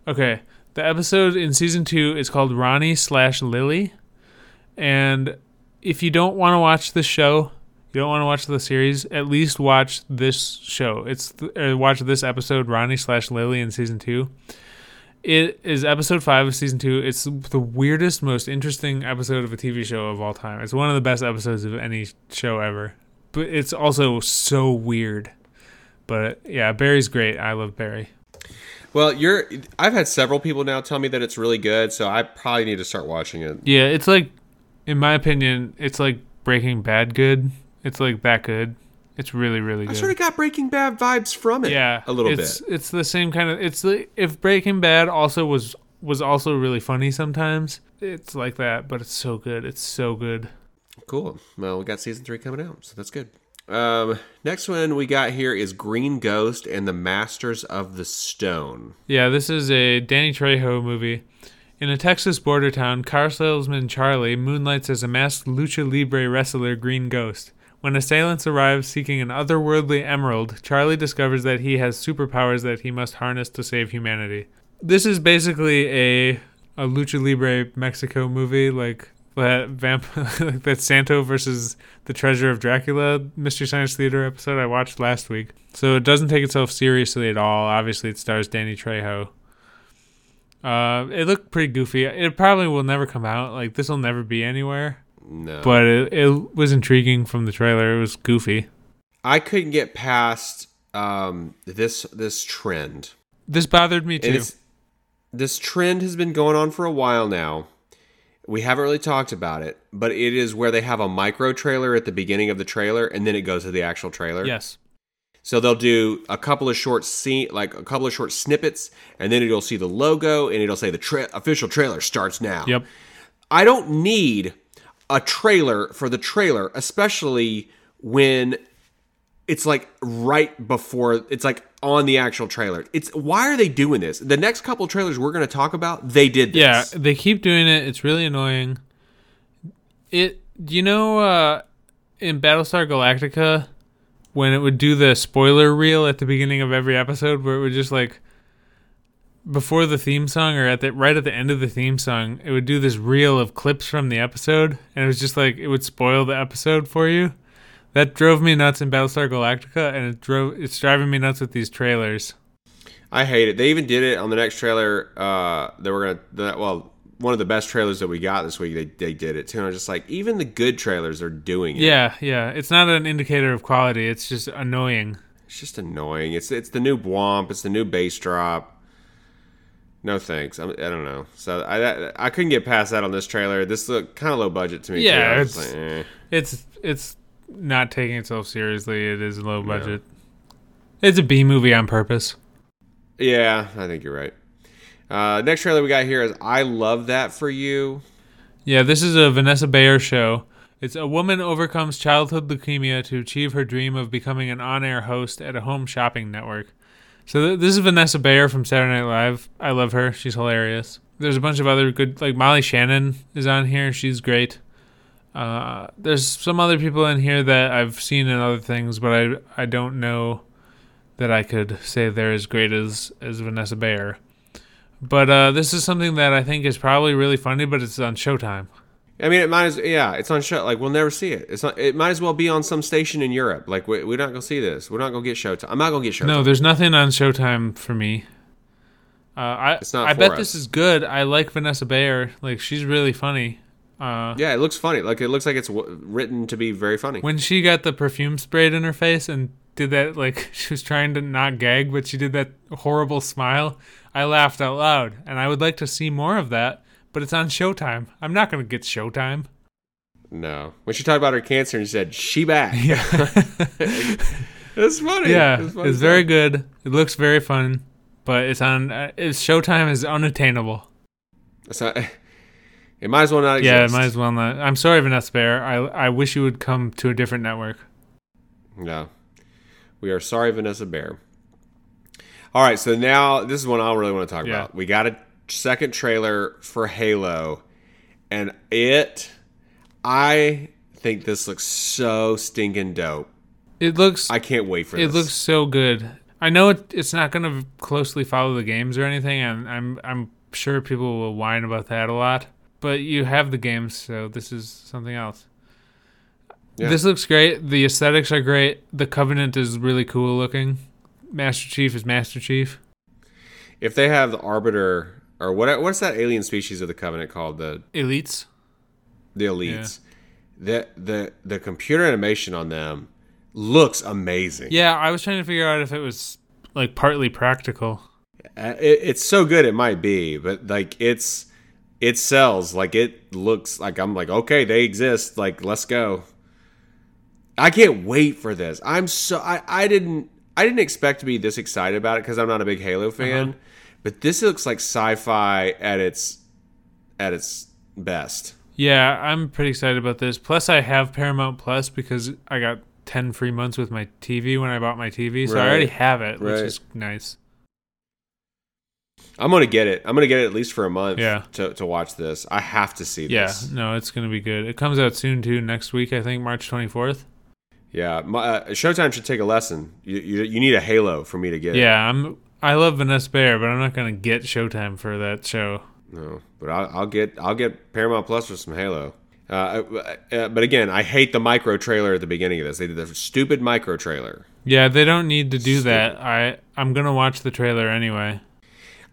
Okay, the episode in Season 2 is called Ronnie/Lily, and if you don't want to watch the show, you don't want to watch the series, at least watch this show. Watch this episode, Ronnie/Lily in Season 2. It is episode 5 of Season 2. It's the weirdest, most interesting episode of a TV show of all time. It's one of the best episodes of any show ever. But it's also so weird. But, yeah, Barry's great. I love Barry. Well, I've had several people now tell me that it's really good, so I probably need to start watching it. Yeah, it's like, in my opinion, it's like Breaking Bad good. It's like that good. It's really, really good. I sort of got Breaking Bad vibes from it. Yeah, a little bit. It's the same kind of. It's like if Breaking Bad also was also really funny sometimes. It's like that, but it's so good. It's so good. Cool. Well, we got Season 3 coming out, so that's good. Next one we got here is Green Ghost and the Masters of the Stone. Yeah, this is a Danny Trejo movie. In a Texas border town, car salesman Charlie moonlights as a masked lucha libre wrestler, Green Ghost. When assailants arrive seeking an otherworldly emerald, Charlie discovers that he has superpowers that he must harness to save humanity. This is basically a Lucha Libre Mexico movie, like that like that Santo versus the Treasure of Dracula Mystery Science Theater episode I watched last week. So it doesn't take itself seriously at all. Obviously, it stars Danny Trejo. It looked pretty goofy. It probably will never come out. Like, this will never be anywhere. No. But it was intriguing from the trailer. It was goofy. I couldn't get past this trend. This bothered me too. This trend has been going on for a while now. We haven't really talked about it, but it is where they have a micro trailer at the beginning of the trailer, and then it goes to the actual trailer. Yes. So they'll do a couple of short snippets, and then you'll see the logo, and it'll say the official trailer starts now. Yep. I don't need a trailer for the trailer, especially when it's like right before it's like on the actual trailer. Why are they doing this? The next couple trailers we're going to talk about, they did this. Yeah, they keep doing it. It's really annoying. In Battlestar Galactica, when it would do the spoiler reel at the beginning of every episode, where it would just like before the theme song or right at the end of the theme song, it would do this reel of clips from the episode, and it was just like it would spoil the episode for you. That drove me nuts in Battlestar Galactica, and it's driving me nuts with these trailers. I hate it. They even did it on the next trailer one of the best trailers that we got this week, they did it too. And I was just like, even the good trailers are doing it. Yeah. It's not an indicator of quality. It's just annoying. It's the new Bwomp. It's the new bass drop. No thanks. I don't know. So I couldn't get past that on this trailer. This looked kind of low budget to me. Yeah, too. It's not taking itself seriously. It is low budget. No. It's a B movie on purpose. Yeah, I think you're right. Next trailer we got here is I Love That For You. Yeah, this is a Vanessa Bayer show. It's a woman overcomes childhood leukemia to achieve her dream of becoming an on-air host at a home shopping network. So this is Vanessa Bayer from Saturday Night Live. I love her. She's hilarious. There's a bunch of other good, like Molly Shannon is on here. She's great. There's some other people in here that I've seen in other things, but I don't know that I could say they're as great as Vanessa Bayer. But this is something that I think is probably really funny, but it's on Showtime. I mean, it's on Showtime. Like, we'll never see it. It might as well be on some station in Europe. Like, we're not going to see this. We're not going to get Showtime. I'm not going to get Showtime. No, there's nothing on Showtime for me. I bet this is good. I like Vanessa Bayer. Like, she's really funny. Yeah, it looks funny. Like, it looks like it's written to be very funny. When she got the perfume sprayed in her face and did that, like, she was trying to not gag, but she did that horrible smile, I laughed out loud. And I would like to see more of that. But it's on Showtime. I'm not going to get Showtime. No. When she talked about her cancer and said, she back. Yeah. It's funny. Yeah, it's very good. It looks very fun. But it's on... Showtime is unattainable. It might as well not exist. Yeah, it might as well not. I'm sorry, Vanessa Bayer. I wish you would come to a different network. No. We are sorry, Vanessa Bayer. All right, so now this is one I really want to talk about. We got a second trailer for Halo, and I think this looks so stinking dope. I can't wait for this. It looks so good. I know it's not going to closely follow the games or anything, and I'm sure people will whine about that a lot, but you have the games, so this is something else. Yeah. This looks great. The aesthetics are great. The Covenant is really cool looking. Master Chief is Master Chief. If they have the Arbiter, or what's that alien species of the Covenant called? The Elites. The Elites. Yeah. The computer animation on them looks amazing. Yeah, I was trying to figure out if it was like partly practical. It's so good it might be, but like it sells. Like it looks like I'm like, okay, they exist. Like, let's go. I can't wait for this. I didn't expect to be this excited about it because I'm not a big Halo fan, but this looks like sci-fi at its best. Yeah, I'm pretty excited about this. Plus, I have Paramount Plus because I got 10 free months with my TV when I bought my TV, so I already have it, which is nice. I'm gonna get it. I'm gonna get it at least for a month to watch this. I have to see this. Yeah, no, it's gonna be good. It comes out soon too, next week I think, March 24th. Yeah, Showtime should take a lesson. You need a halo for me to get. Yeah, I love Vanessa Bayer, but I'm not gonna get Showtime for that show. No, but I'll get Paramount Plus for some Halo. But again, I hate the micro trailer at the beginning of this. They did the stupid micro trailer. Yeah, they don't need to do that. I'm gonna watch the trailer anyway.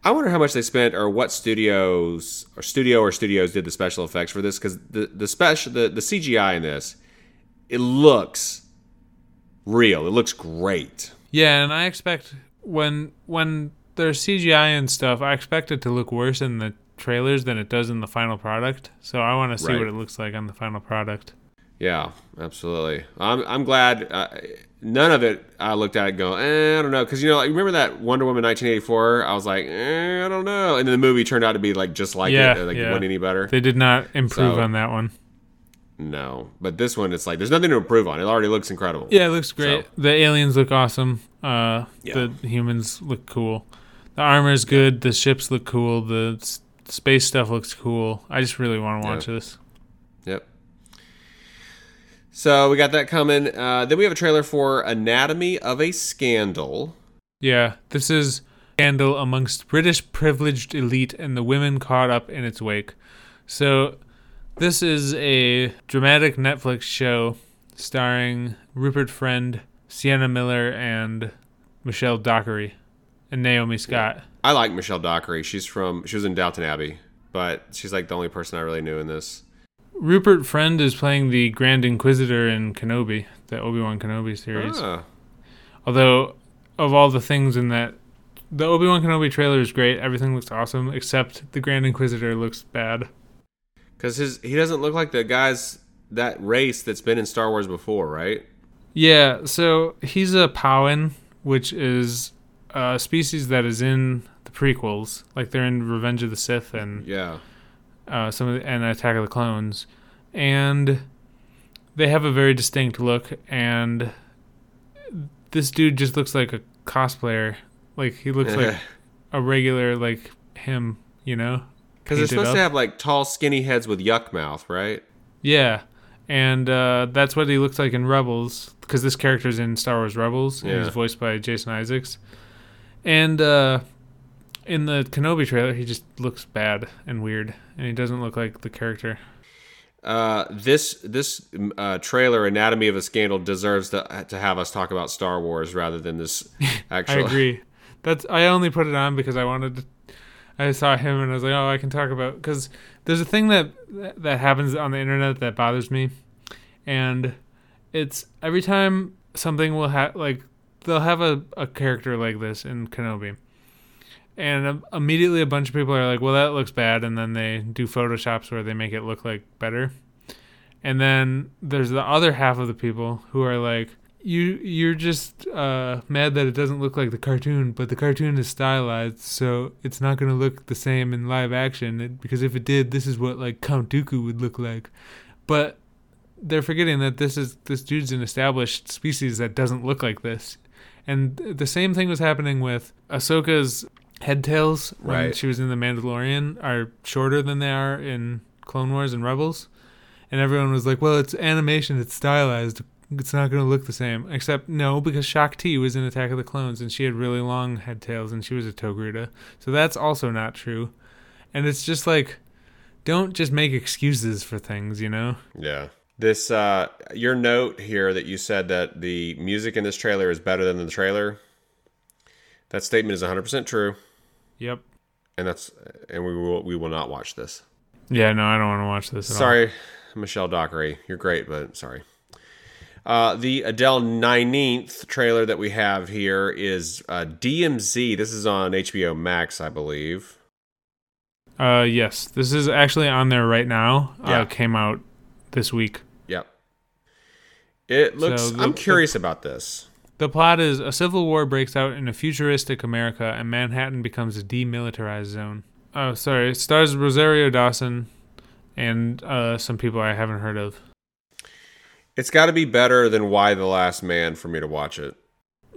I wonder how much they spent, or what studios did the special effects for this, because the CGI in this, it looks real. It looks great. Yeah, and I expect when there's CGI and stuff, I expect it to look worse in the trailers than it does in the final product. So I want to see what it looks like on the final product. Yeah, absolutely. I'm glad none of it. I looked at it and go, I don't know, because remember that Wonder Woman 1984? I was like, I don't know, and then the movie turned out to be just like it. It wasn't any better. They did not improve on that one. No, but this one, it's like there's nothing to improve on. It already looks incredible. Yeah, it looks great. So, the aliens look awesome. The humans look cool. The armor is good. The ships look cool. The space stuff looks cool. I just really want to watch this. Yep. So we got that coming. Then we have a trailer for Anatomy of a Scandal. Yeah, this is scandal amongst British privileged elite and the women caught up in its wake. So this is a dramatic Netflix show starring Rupert Friend, Sienna Miller, and Michelle Dockery, and Naomi Scott. I like Michelle Dockery. She was in Downton Abbey, but she's like the only person I really knew in this. Rupert Friend is playing the Grand Inquisitor in Kenobi, the Obi-Wan Kenobi series. Although, of all the things in that, the Obi-Wan Kenobi trailer is great. Everything looks awesome, except the Grand Inquisitor looks bad. Because he doesn't look like the guys, that race that's been in Star Wars before, right? Yeah, so he's a Powin, which is a species that is in the prequels. Like, they're in Revenge of the Sith and and Attack of the Clones. And they have a very distinct look, and this dude just looks like a cosplayer. Like, he looks like a regular, like him, Because they're supposed to have, like, tall, skinny heads with yuck mouth, right? Yeah, and that's what he looks like in Rebels, because this character's in Star Wars Rebels, and he's voiced by Jason Isaacs. And in the Kenobi trailer, he just looks bad and weird, and he doesn't look like the character. This trailer, Anatomy of a Scandal, deserves to have us talk about Star Wars rather than this actual... I agree. I only put it on because I wanted to... I saw him and I was like, I can talk about... Because there's a thing that happens on the internet that bothers me. And it's every time something will have... Like, they'll have a character like this in Kenobi. And immediately a bunch of people are like, well, that looks bad. And then they do Photoshops where they make it look like better. And then there's the other half of the people who are like, You're just mad that it doesn't look like the cartoon, but the cartoon is stylized, so it's not going to look the same in live action, because if it did, this is what, like, Count Dooku would look like. But they're forgetting that this dude's an established species that doesn't look like this. And the same thing was happening with Ahsoka's head tails when she was in The Mandalorian are shorter than they are in Clone Wars and Rebels. And everyone was like, well, it's animation, it's stylized, it's not going to look the same. Except, no, because Shakti was in Attack of the Clones, and she had really long head tails, and she was a Togruta. So that's also not true. And it's just like, don't just make excuses for things, Yeah. This, your note here that you said that the music in this trailer is better than the trailer, that statement is 100% true. Yep. And we will not watch this. Yeah, no, I don't want to watch this at all. Sorry, Michelle Dockery. You're great, but sorry. The Adele 19th trailer that we have here is DMZ. This is on HBO Max, I believe. Yes, this is actually on there right now. Yeah. Came out this week. Yep. It looks... I'm curious about this. The plot is a civil war breaks out in a futuristic America, and Manhattan becomes a demilitarized zone. Oh, sorry. It stars Rosario Dawson and some people I haven't heard of. It's got to be better than Why the Last Man for me to watch it.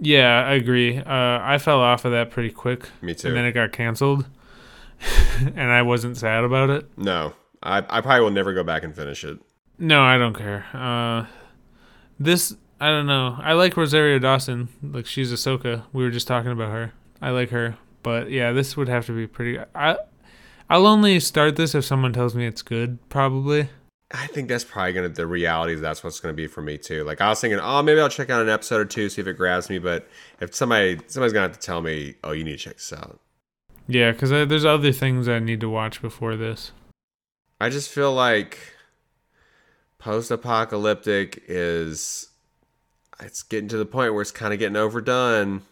Yeah, I agree. I fell off of that pretty quick. Me too. And then it got canceled, and I wasn't sad about it. No, I probably will never go back and finish it. No, I don't care. This I don't know. I like Rosario Dawson. Like, she's Ahsoka. We were just talking about her. I like her. But, yeah, this would have to be pretty... I'll only start this if someone tells me it's good, probably. I think that's probably going to... The reality is that's what's going to be for me, too. Like, I was thinking, oh, maybe I'll check out an episode or two, see if it grabs me. But if somebody's going to have to tell me, oh, you need to check this out. Yeah, because there's other things I need to watch before this. I just feel like post-apocalyptic is... It's getting to the point where it's kind of getting overdone.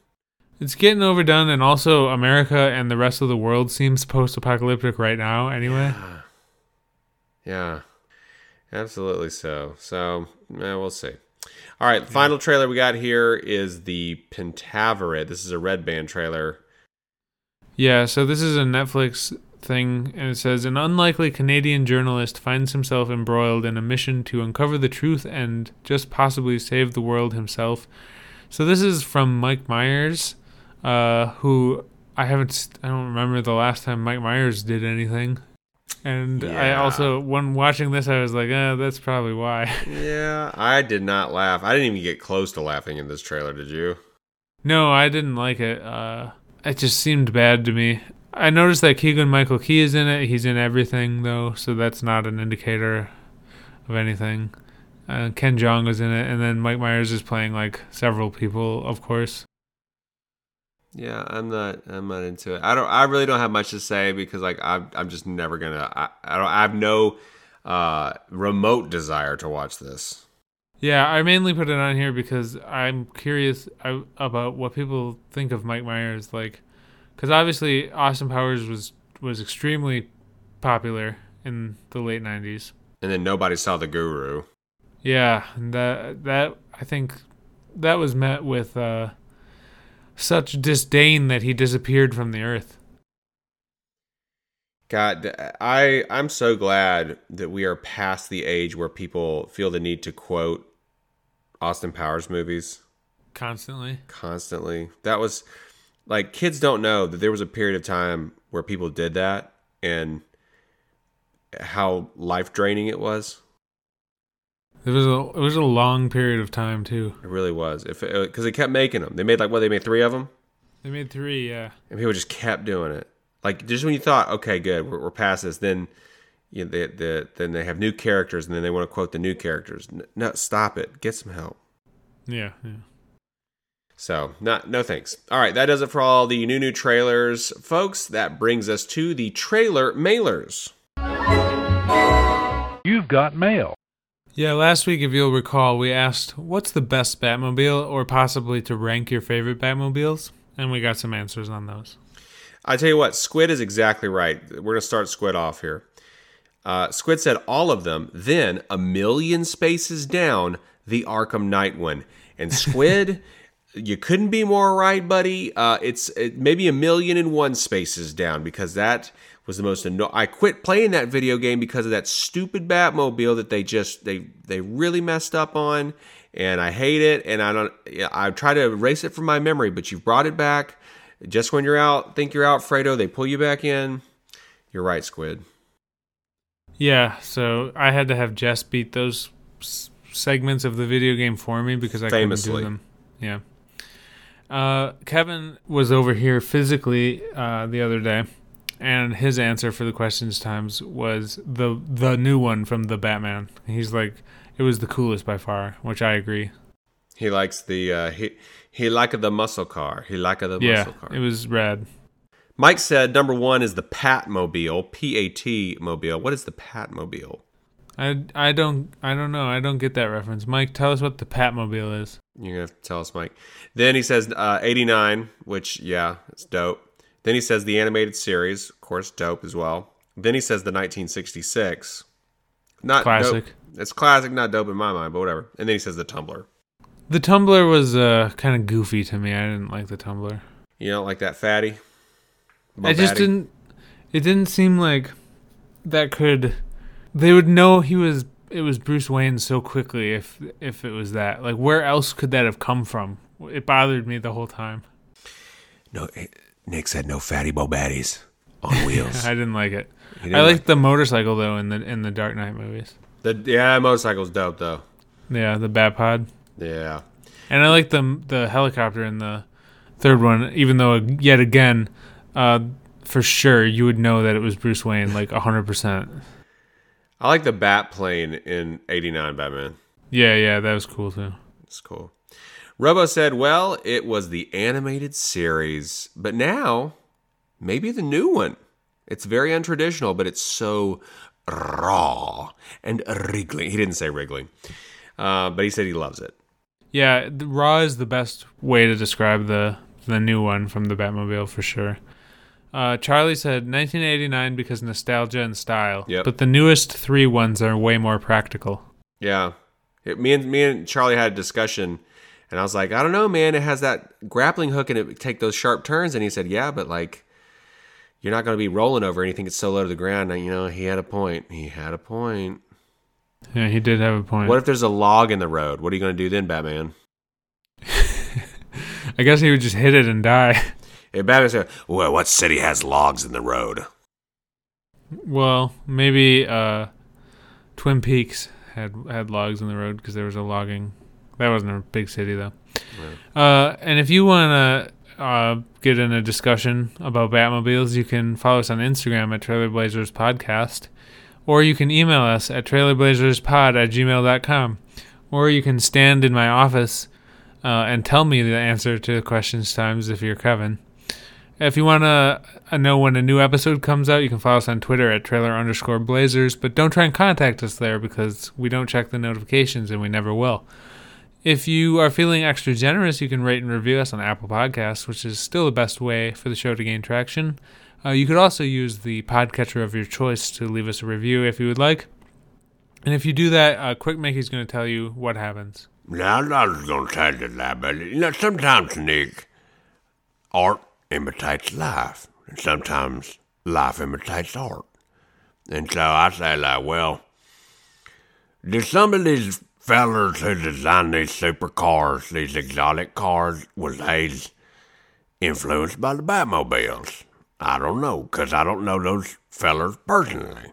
It's getting overdone, and also America and the rest of the world seems post-apocalyptic right now anyway. Yeah. Absolutely so. So, we'll see. All right, final trailer we got here is the Pentaveret. This is a Red Band trailer. Yeah, so this is a Netflix thing, and it says, an unlikely Canadian journalist finds himself embroiled in a mission to uncover the truth and just possibly save the world himself. So this is from Mike Myers, who I don't remember the last time Mike Myers did anything. And yeah. I also, when watching this, I was like, that's probably why. Yeah, I did not laugh. I didn't even get close to laughing in this trailer, did you? No, I didn't like it. It just seemed bad to me. I noticed that Keegan-Michael Key is in it. He's in everything, though, so that's not an indicator of anything. Ken Jeong is in it, and then Mike Myers is playing, like, several people, of course. Yeah, I'm not into it. I really don't have much to say because, like, I'm just never gonna. I have no remote desire to watch this. Yeah, I mainly put it on here because I'm curious about what people think of Mike Myers, like. Because obviously Austin Powers was extremely popular in the late 90s. And then nobody saw The Guru. Yeah, and that I think that was met with such disdain that he disappeared from the earth. God, I'm so glad that we are past the age where people feel the need to quote Austin Powers movies. Constantly. That was... Like, kids don't know that there was a period of time where people did that and how life-draining it was. It was a long period of time, too. It really was. Because they kept making them. They made, they made three of them? They made three, yeah. And people just kept doing it. Like, just when you thought, okay, good, we're past this, then you know, then they have new characters, and then they want to quote the new characters. No, stop it. Get some help. Yeah. So, no thanks. All right, that does it for all the new trailers. Folks, that brings us to the trailer mailers. You've got mail. Yeah, last week, if you'll recall, we asked, what's the best Batmobile, or possibly to rank your favorite Batmobiles? And we got some answers on those. I tell you what, Squid is exactly right. We're going to start Squid off here. Squid said all of them, then a million spaces down, the Arkham Knight one. And Squid... You couldn't be more right, buddy. It's maybe 1,000,001 spaces down because that was the most annoying. I quit playing that video game because of that stupid Batmobile that they really messed up on, and I hate it. And I try to erase it from my memory, but you brought it back. Just when you're out, think you're out, Fredo. They pull you back in. You're right, Squid. Yeah. So I had to have Jess beat those segments of the video game for me because I couldn't do them. Yeah. Kevin was over here physically the other day, and his answer for the questions times was the new one from the Batman. He's like, it was the coolest by far, which I agree. He likes the he liked the muscle car. It was rad. Mike said number one is the Patmobile, P-A-T-mobile. What is the Patmobile? I don't know. I don't get that reference. Mike, tell us what the Patmobile is. You're going to have to tell us, Mike. Then he says 89, which, yeah, it's dope. Then he says the animated series, of course, dope as well. Then he says the 1966. Not classic. Dope. It's classic, not dope in my mind, but whatever. And then he says the Tumbler. The Tumbler was kind of goofy to me. I didn't like the Tumbler. You don't like that fatty? It didn't seem like that could... They would know it was Bruce Wayne so quickly if it was that. Like, where else could that have come from? It bothered me the whole time. No, Nick said no fatty bo baddies on wheels. I didn't like it. I liked the motorcycle, though, in the Dark Knight movies. The motorcycle's dope, though. Yeah, the Batpod. Yeah. And I like the helicopter in the third one, even though, yet again, for sure, you would know that it was Bruce Wayne, like 100%. I like the bat plane in 89 Batman. Yeah, that was cool, too. It's cool. Robo said, well, it was the animated series, but now, maybe the new one. It's very untraditional, but it's so raw and wriggling. He didn't say wriggling, but he said he loves it. Yeah, raw is the best way to describe the new one from the Batmobile for sure. Charlie said 1989 because nostalgia and style, yep. But the newest three ones are way more practical. Yeah, me and Charlie had a discussion, and I was like, I don't know, man, it has that grappling hook and it take those sharp turns, and he said, yeah, but like, you're not going to be rolling over anything. It's so low to the ground. And, you know, he had a point. Yeah, he did have a point. What if there's a log in the road? What are you going to do then, Batman? I guess he would just hit it and die. Hey, Batman said, well, what city has logs in the road? Well, maybe Twin Peaks had logs in the road because there was a logging. That wasn't a big city, though. Right. And if you want to... get in a discussion about Batmobiles, you can follow us on Instagram at Trailblazers Podcast, or you can email us at trailblazerspod@gmail.com, or you can stand in my office and tell me the answer to questions times if you're Kevin. If you want to know when a new episode comes out, you can follow us on Twitter at trailer_blazers, but don't try and contact us there because we don't check the notifications and we never will. If you are feeling extra generous, you can rate and review us on Apple Podcasts, which is still the best way for the show to gain traction. You could also use the podcatcher of your choice to leave us a review if you would like. And if you do that, Quick Mickey's going to tell you what happens. Now, I'm not going to tell you that, but you know, sometimes, Nick, art imitates life. And sometimes life imitates art. And so I say, like, well, do some of these fellas who designed these supercars, these exotic cars, was Hayes influenced by the Batmobiles? I don't know, because I don't know those fellas personally.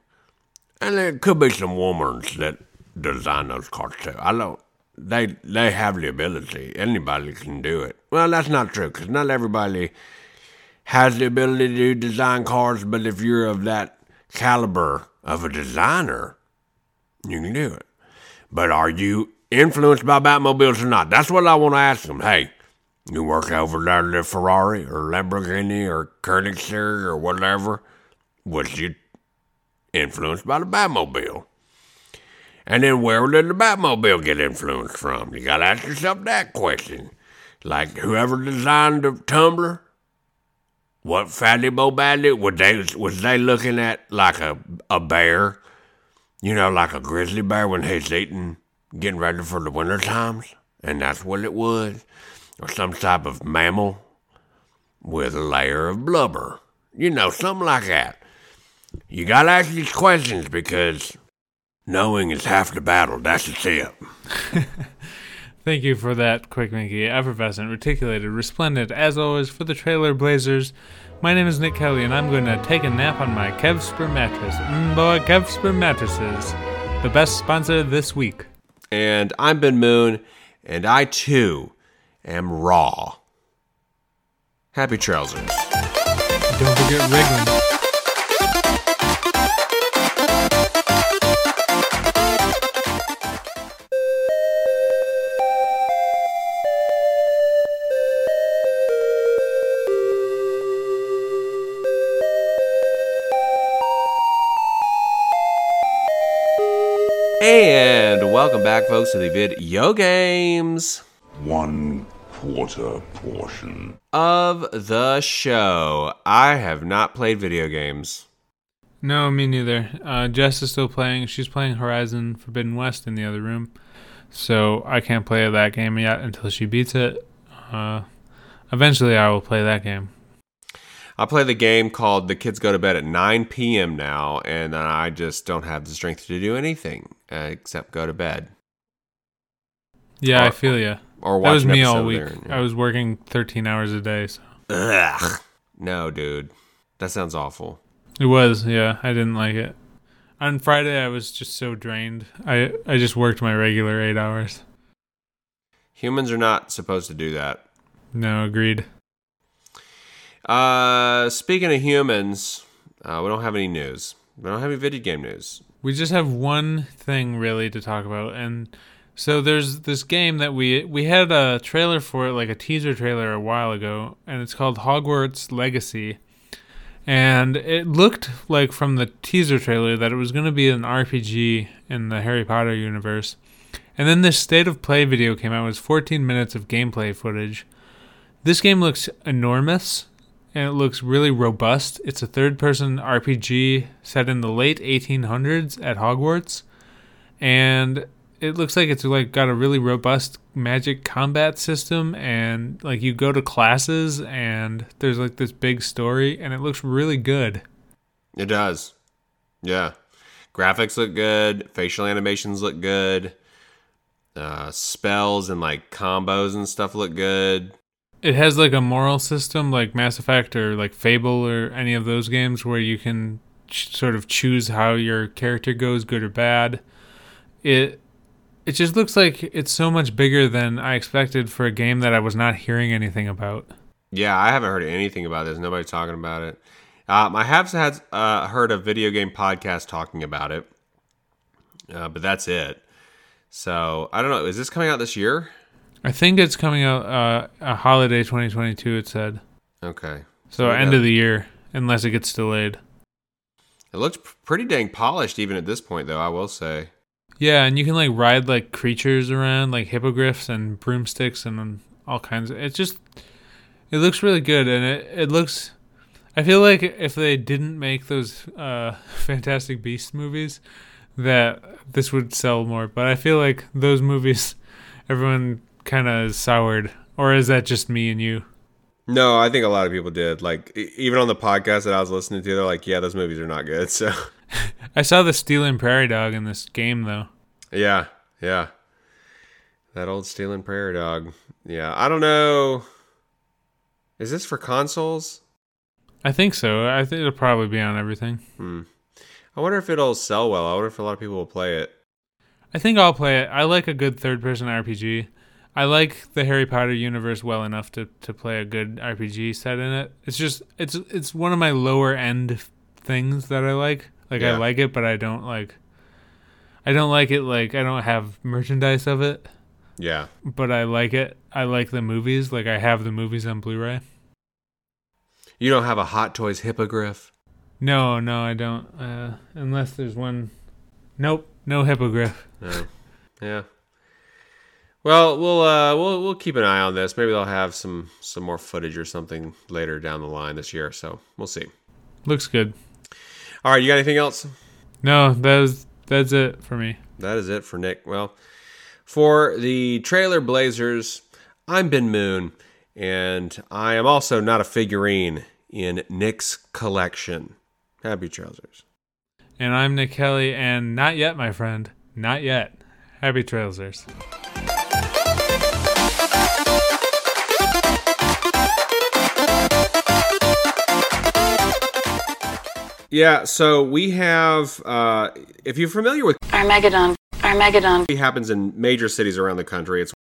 And there could be some women that design those cars too. I don't, they have the ability. Anybody can do it. Well, that's not true, because not everybody has the ability to design cars, but if you're of that caliber of a designer, you can do it. But are you influenced by Batmobiles or not? That's what I want to ask them. Hey, you work over there at Ferrari or Lamborghini or Koenigsegg or whatever. Was you influenced by the Batmobile? And then where did the Batmobile get influenced from? You got to ask yourself that question. Like, whoever designed the Tumbler, what fatty bo badly, was they looking at like a bear? You know, like a grizzly bear when he's eating, getting ready for the winter times, and that's what it was. Or some type of mammal with a layer of blubber. You know, something like that. You gotta ask these questions because knowing is half the battle. That's the tip. Thank you for that, Quick Mickey. Effervescent, reticulated, resplendent, as always, for the Trailer Blazers. My name is Nick Kelly, and I'm going to take a nap on my Kevsper mattress. Boy, Kevsper Mattresses, the best sponsor this week. And I'm Ben Moon, and I, too, am raw. Happy trousers. Don't forget wriggling. Welcome back, folks, to the video games. 1/4 portion of the show. I have not played video games. No, me neither. Jess is still playing. She's playing Horizon Forbidden West in the other room. So I can't play that game yet until she beats it. Eventually, I will play that game. I play the game called The Kids Go to Bed at 9 p.m. now, and I just don't have the strength to do anything except go to bed. Yeah, I feel you. Or watch. That was me all week. There, yeah. I was working 13 hours a day. So. Ugh. No, dude. That sounds awful. It was, yeah. I didn't like it. On Friday, I was just so drained. I just worked my regular 8 hours. Humans are not supposed to do that. No, agreed. Speaking of humans, we don't have any news. We don't have any video game news. We just have one thing really to talk about, and so there's this game that we had a trailer for it, like a teaser trailer a while ago, and it's called Hogwarts Legacy. And it looked like from the teaser trailer that it was going to be an RPG in the Harry Potter universe. And then this State of Play video came out. It was 14 minutes of gameplay footage. This game looks enormous, and it looks really robust. It's a third-person RPG set in the late 1800s at Hogwarts. And it looks like it's like got a really robust magic combat system, and like you go to classes and there's like this big story, and it looks really good. It does. Yeah. Graphics look good. Facial animations look good. Spells and like combos and stuff look good. It has like a moral system like Mass Effect or like Fable or any of those games where you can sort of choose how your character goes, good or bad. It just looks like it's so much bigger than I expected for a game that I was not hearing anything about. Yeah, I haven't heard anything about this. Nobody's talking about it. I have had, heard a video game podcast talking about it, but that's it. So, I don't know. Is this coming out this year? I think it's coming out a holiday 2022, it said. Okay. So, end of the year, unless it gets delayed. It looks pretty dang polished even at this point, though, I will say. Yeah, and you can like ride like creatures around, like hippogriffs and broomsticks and all kinds of. It looks really good, and it looks. I feel like if they didn't make those Fantastic Beasts movies, that this would sell more. But I feel like those movies, everyone kind of is soured, or is that just me and you? No, I think a lot of people did. Like even on the podcast that I was listening to, they're like, "Yeah, those movies are not good." So. I saw the Stealing Prairie Dog in this game, though. Yeah. That old Stealing Prairie Dog. Yeah, I don't know. Is this for consoles? I think so. I think it'll probably be on everything. I wonder if it'll sell well. I wonder if a lot of people will play it. I think I'll play it. I like a good third-person RPG. I like the Harry Potter universe well enough to play a good RPG set in it. It's just, it's one of my lower-end things that I like. I like it, but I don't like it, I don't have merchandise of it. Yeah. But I like it. I like the movies. Like, I have the movies on Blu-ray. You don't have a Hot Toys hippogriff? No, I don't. Unless there's one. Nope, no hippogriff. No. Yeah. Well, we'll keep an eye on this. Maybe they'll have some more footage or something later down the line this year, so we'll see. Looks good. All right, you got anything else? No, that's it for me. That is it for Nick. Well, for the Trailer Blazers, I'm Ben Moon, and I am also not a figurine in Nick's collection. Happy Trailsers. And I'm Nick Kelly, and not yet, my friend. Not yet. Happy Trailsers. Yeah, so we have, if you're familiar with Armageddon, it happens in major cities around the country. It's